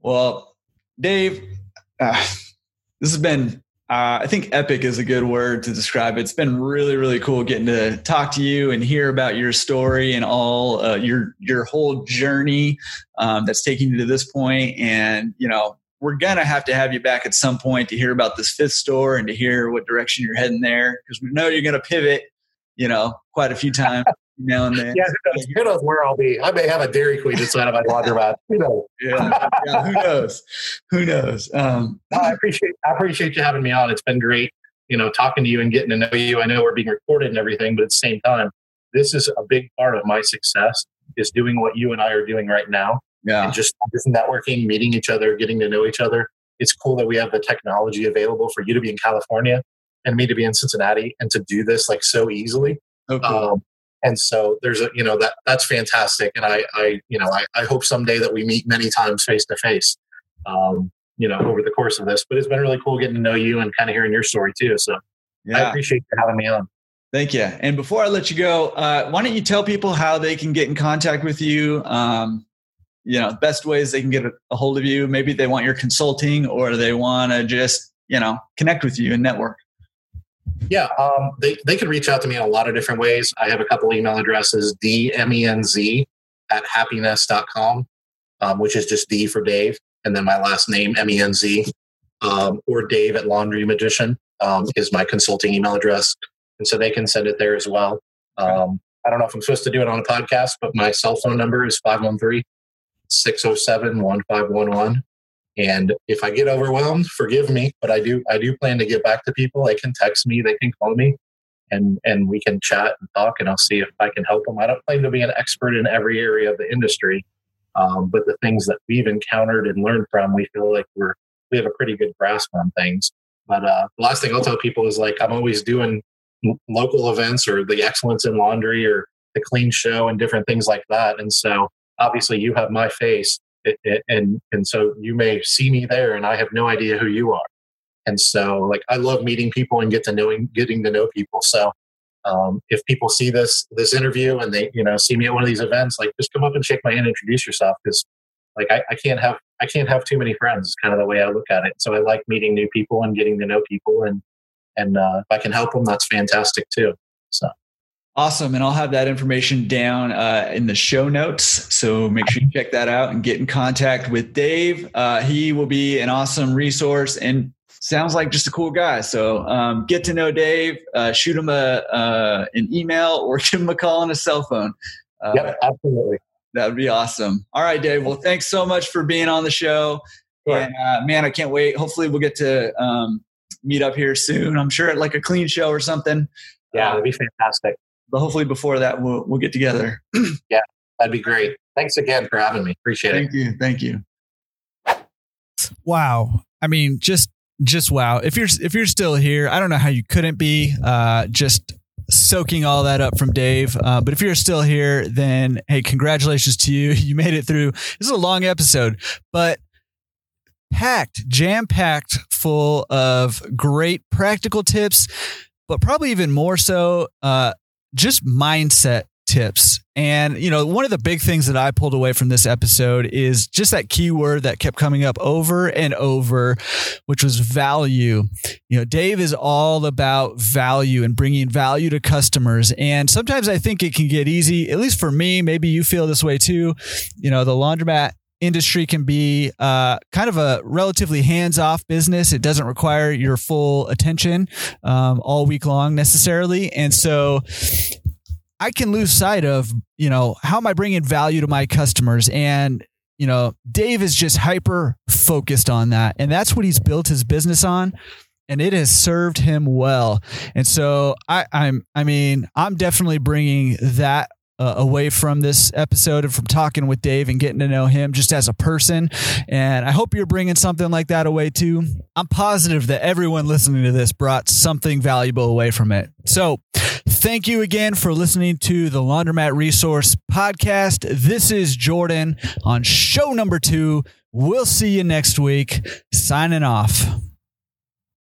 Well, Dave, this has been, I think epic is a good word to describe it. It's been really, really cool getting to talk to you and hear about your story and all your whole journey that's taking you to this point. And, you know, we're going to have you back at some point to hear about this fifth store and to hear what direction you're heading there. Cause we know you're going to pivot, you know, quite a few times now and then. Yeah, who knows where I'll be? I may have a Dairy Queen inside of my laundromat. Who knows? Yeah, who knows? Who knows? I appreciate you having me on. It's been great, you know, talking to you and getting to know you. I know we're being recorded and everything, but at the same time, this is a big part of my success is doing what you and I are doing right now. Yeah, and just networking, meeting each other, getting to know each other. It's cool that we have the technology available for you to be in California and me to be in Cincinnati and to do this like so easily. Okay. And so there's a, you know, that's fantastic. And I hope someday that we meet many times face to face, you know, over the course of this, but it's been really cool getting to know you and kind of hearing your story too. So yeah. I appreciate you having me on. Thank you. And before I let you go, why don't you tell people how they can get in contact with you? You know, best ways they can get a hold of you. Maybe they want your consulting or they want to just, you know, connect with you and network. Yeah. They can reach out to me in a lot of different ways. I have a couple email addresses, dmenz@happynest.com, which is just D for Dave. And then my last name, M-E-N-Z, or Dave@Laundry Magician, is my consulting email address. And so they can send it there as well. I don't know if I'm supposed to do it on a podcast, but my cell phone number is 513-607-1511. And if I get overwhelmed, forgive me, but I do plan to get back to people. They can text me, they can call me, and we can chat and talk, and I'll see if I can help them. I don't claim to be an expert in every area of the industry, but the things that we've encountered and learned from, we feel like we have a pretty good grasp on things. But the last thing I'll tell people is like I'm always doing local events or the Excellence in Laundry or the Clean Show and different things like that. And so obviously you have my face and so you may see me there and I have no idea who you are. And so like, I love meeting people and getting to know people. So if people see this interview and they, you know, see me at one of these events, like just come up and shake my hand, introduce yourself. Cause like, I can't have too many friends is kind of the way I look at it. So I like meeting new people and getting to know people and if I can help them, that's fantastic too. So. Awesome. And I'll have that information down in the show notes. So make sure you check that out and get in contact with Dave. He will be an awesome resource and sounds like just a cool guy. So get to know Dave, shoot him an email or give him a call on a cell phone. Yep, absolutely. That would be awesome. All right, Dave. Well, thanks so much for being on the show. Sure. And man, I can't wait. Hopefully we'll get to meet up here soon. I'm sure at like a Clean Show or something. Yeah, that'd be fantastic. But hopefully before that, we'll get together. Yeah, that'd be great. Thanks again for having me. Appreciate it. Thank you. Wow. I mean, just wow. If you're still here, I don't know how you couldn't be just soaking all that up from Dave. But if you're still here, then, hey, congratulations to you. You made it through. This is a long episode, but jam-packed full of great practical tips, but probably even more so, just mindset tips. And, you know, one of the big things that I pulled away from this episode is just that keyword that kept coming up over and over, which was value. You know, Dave is all about value and bringing value to customers. And sometimes I think it can get easy, at least for me, maybe you feel this way too. You know, the laundromat industry can be kind of a relatively hands-off business. It doesn't require your full attention all week long necessarily. And so I can lose sight of, you know, how am I bringing value to my customers? And, you know, Dave is just hyper focused on that. And that's what he's built his business on. and it has served him well. And so I'm definitely bringing that away from this episode and from talking with Dave and getting to know him just as a person. And I hope you're bringing something like that away too. I'm positive that everyone listening to this brought something valuable away from it. So thank you again for listening to the Laundromat Resource Podcast. This is Jordan on show number 2. We'll see you next week. Signing off.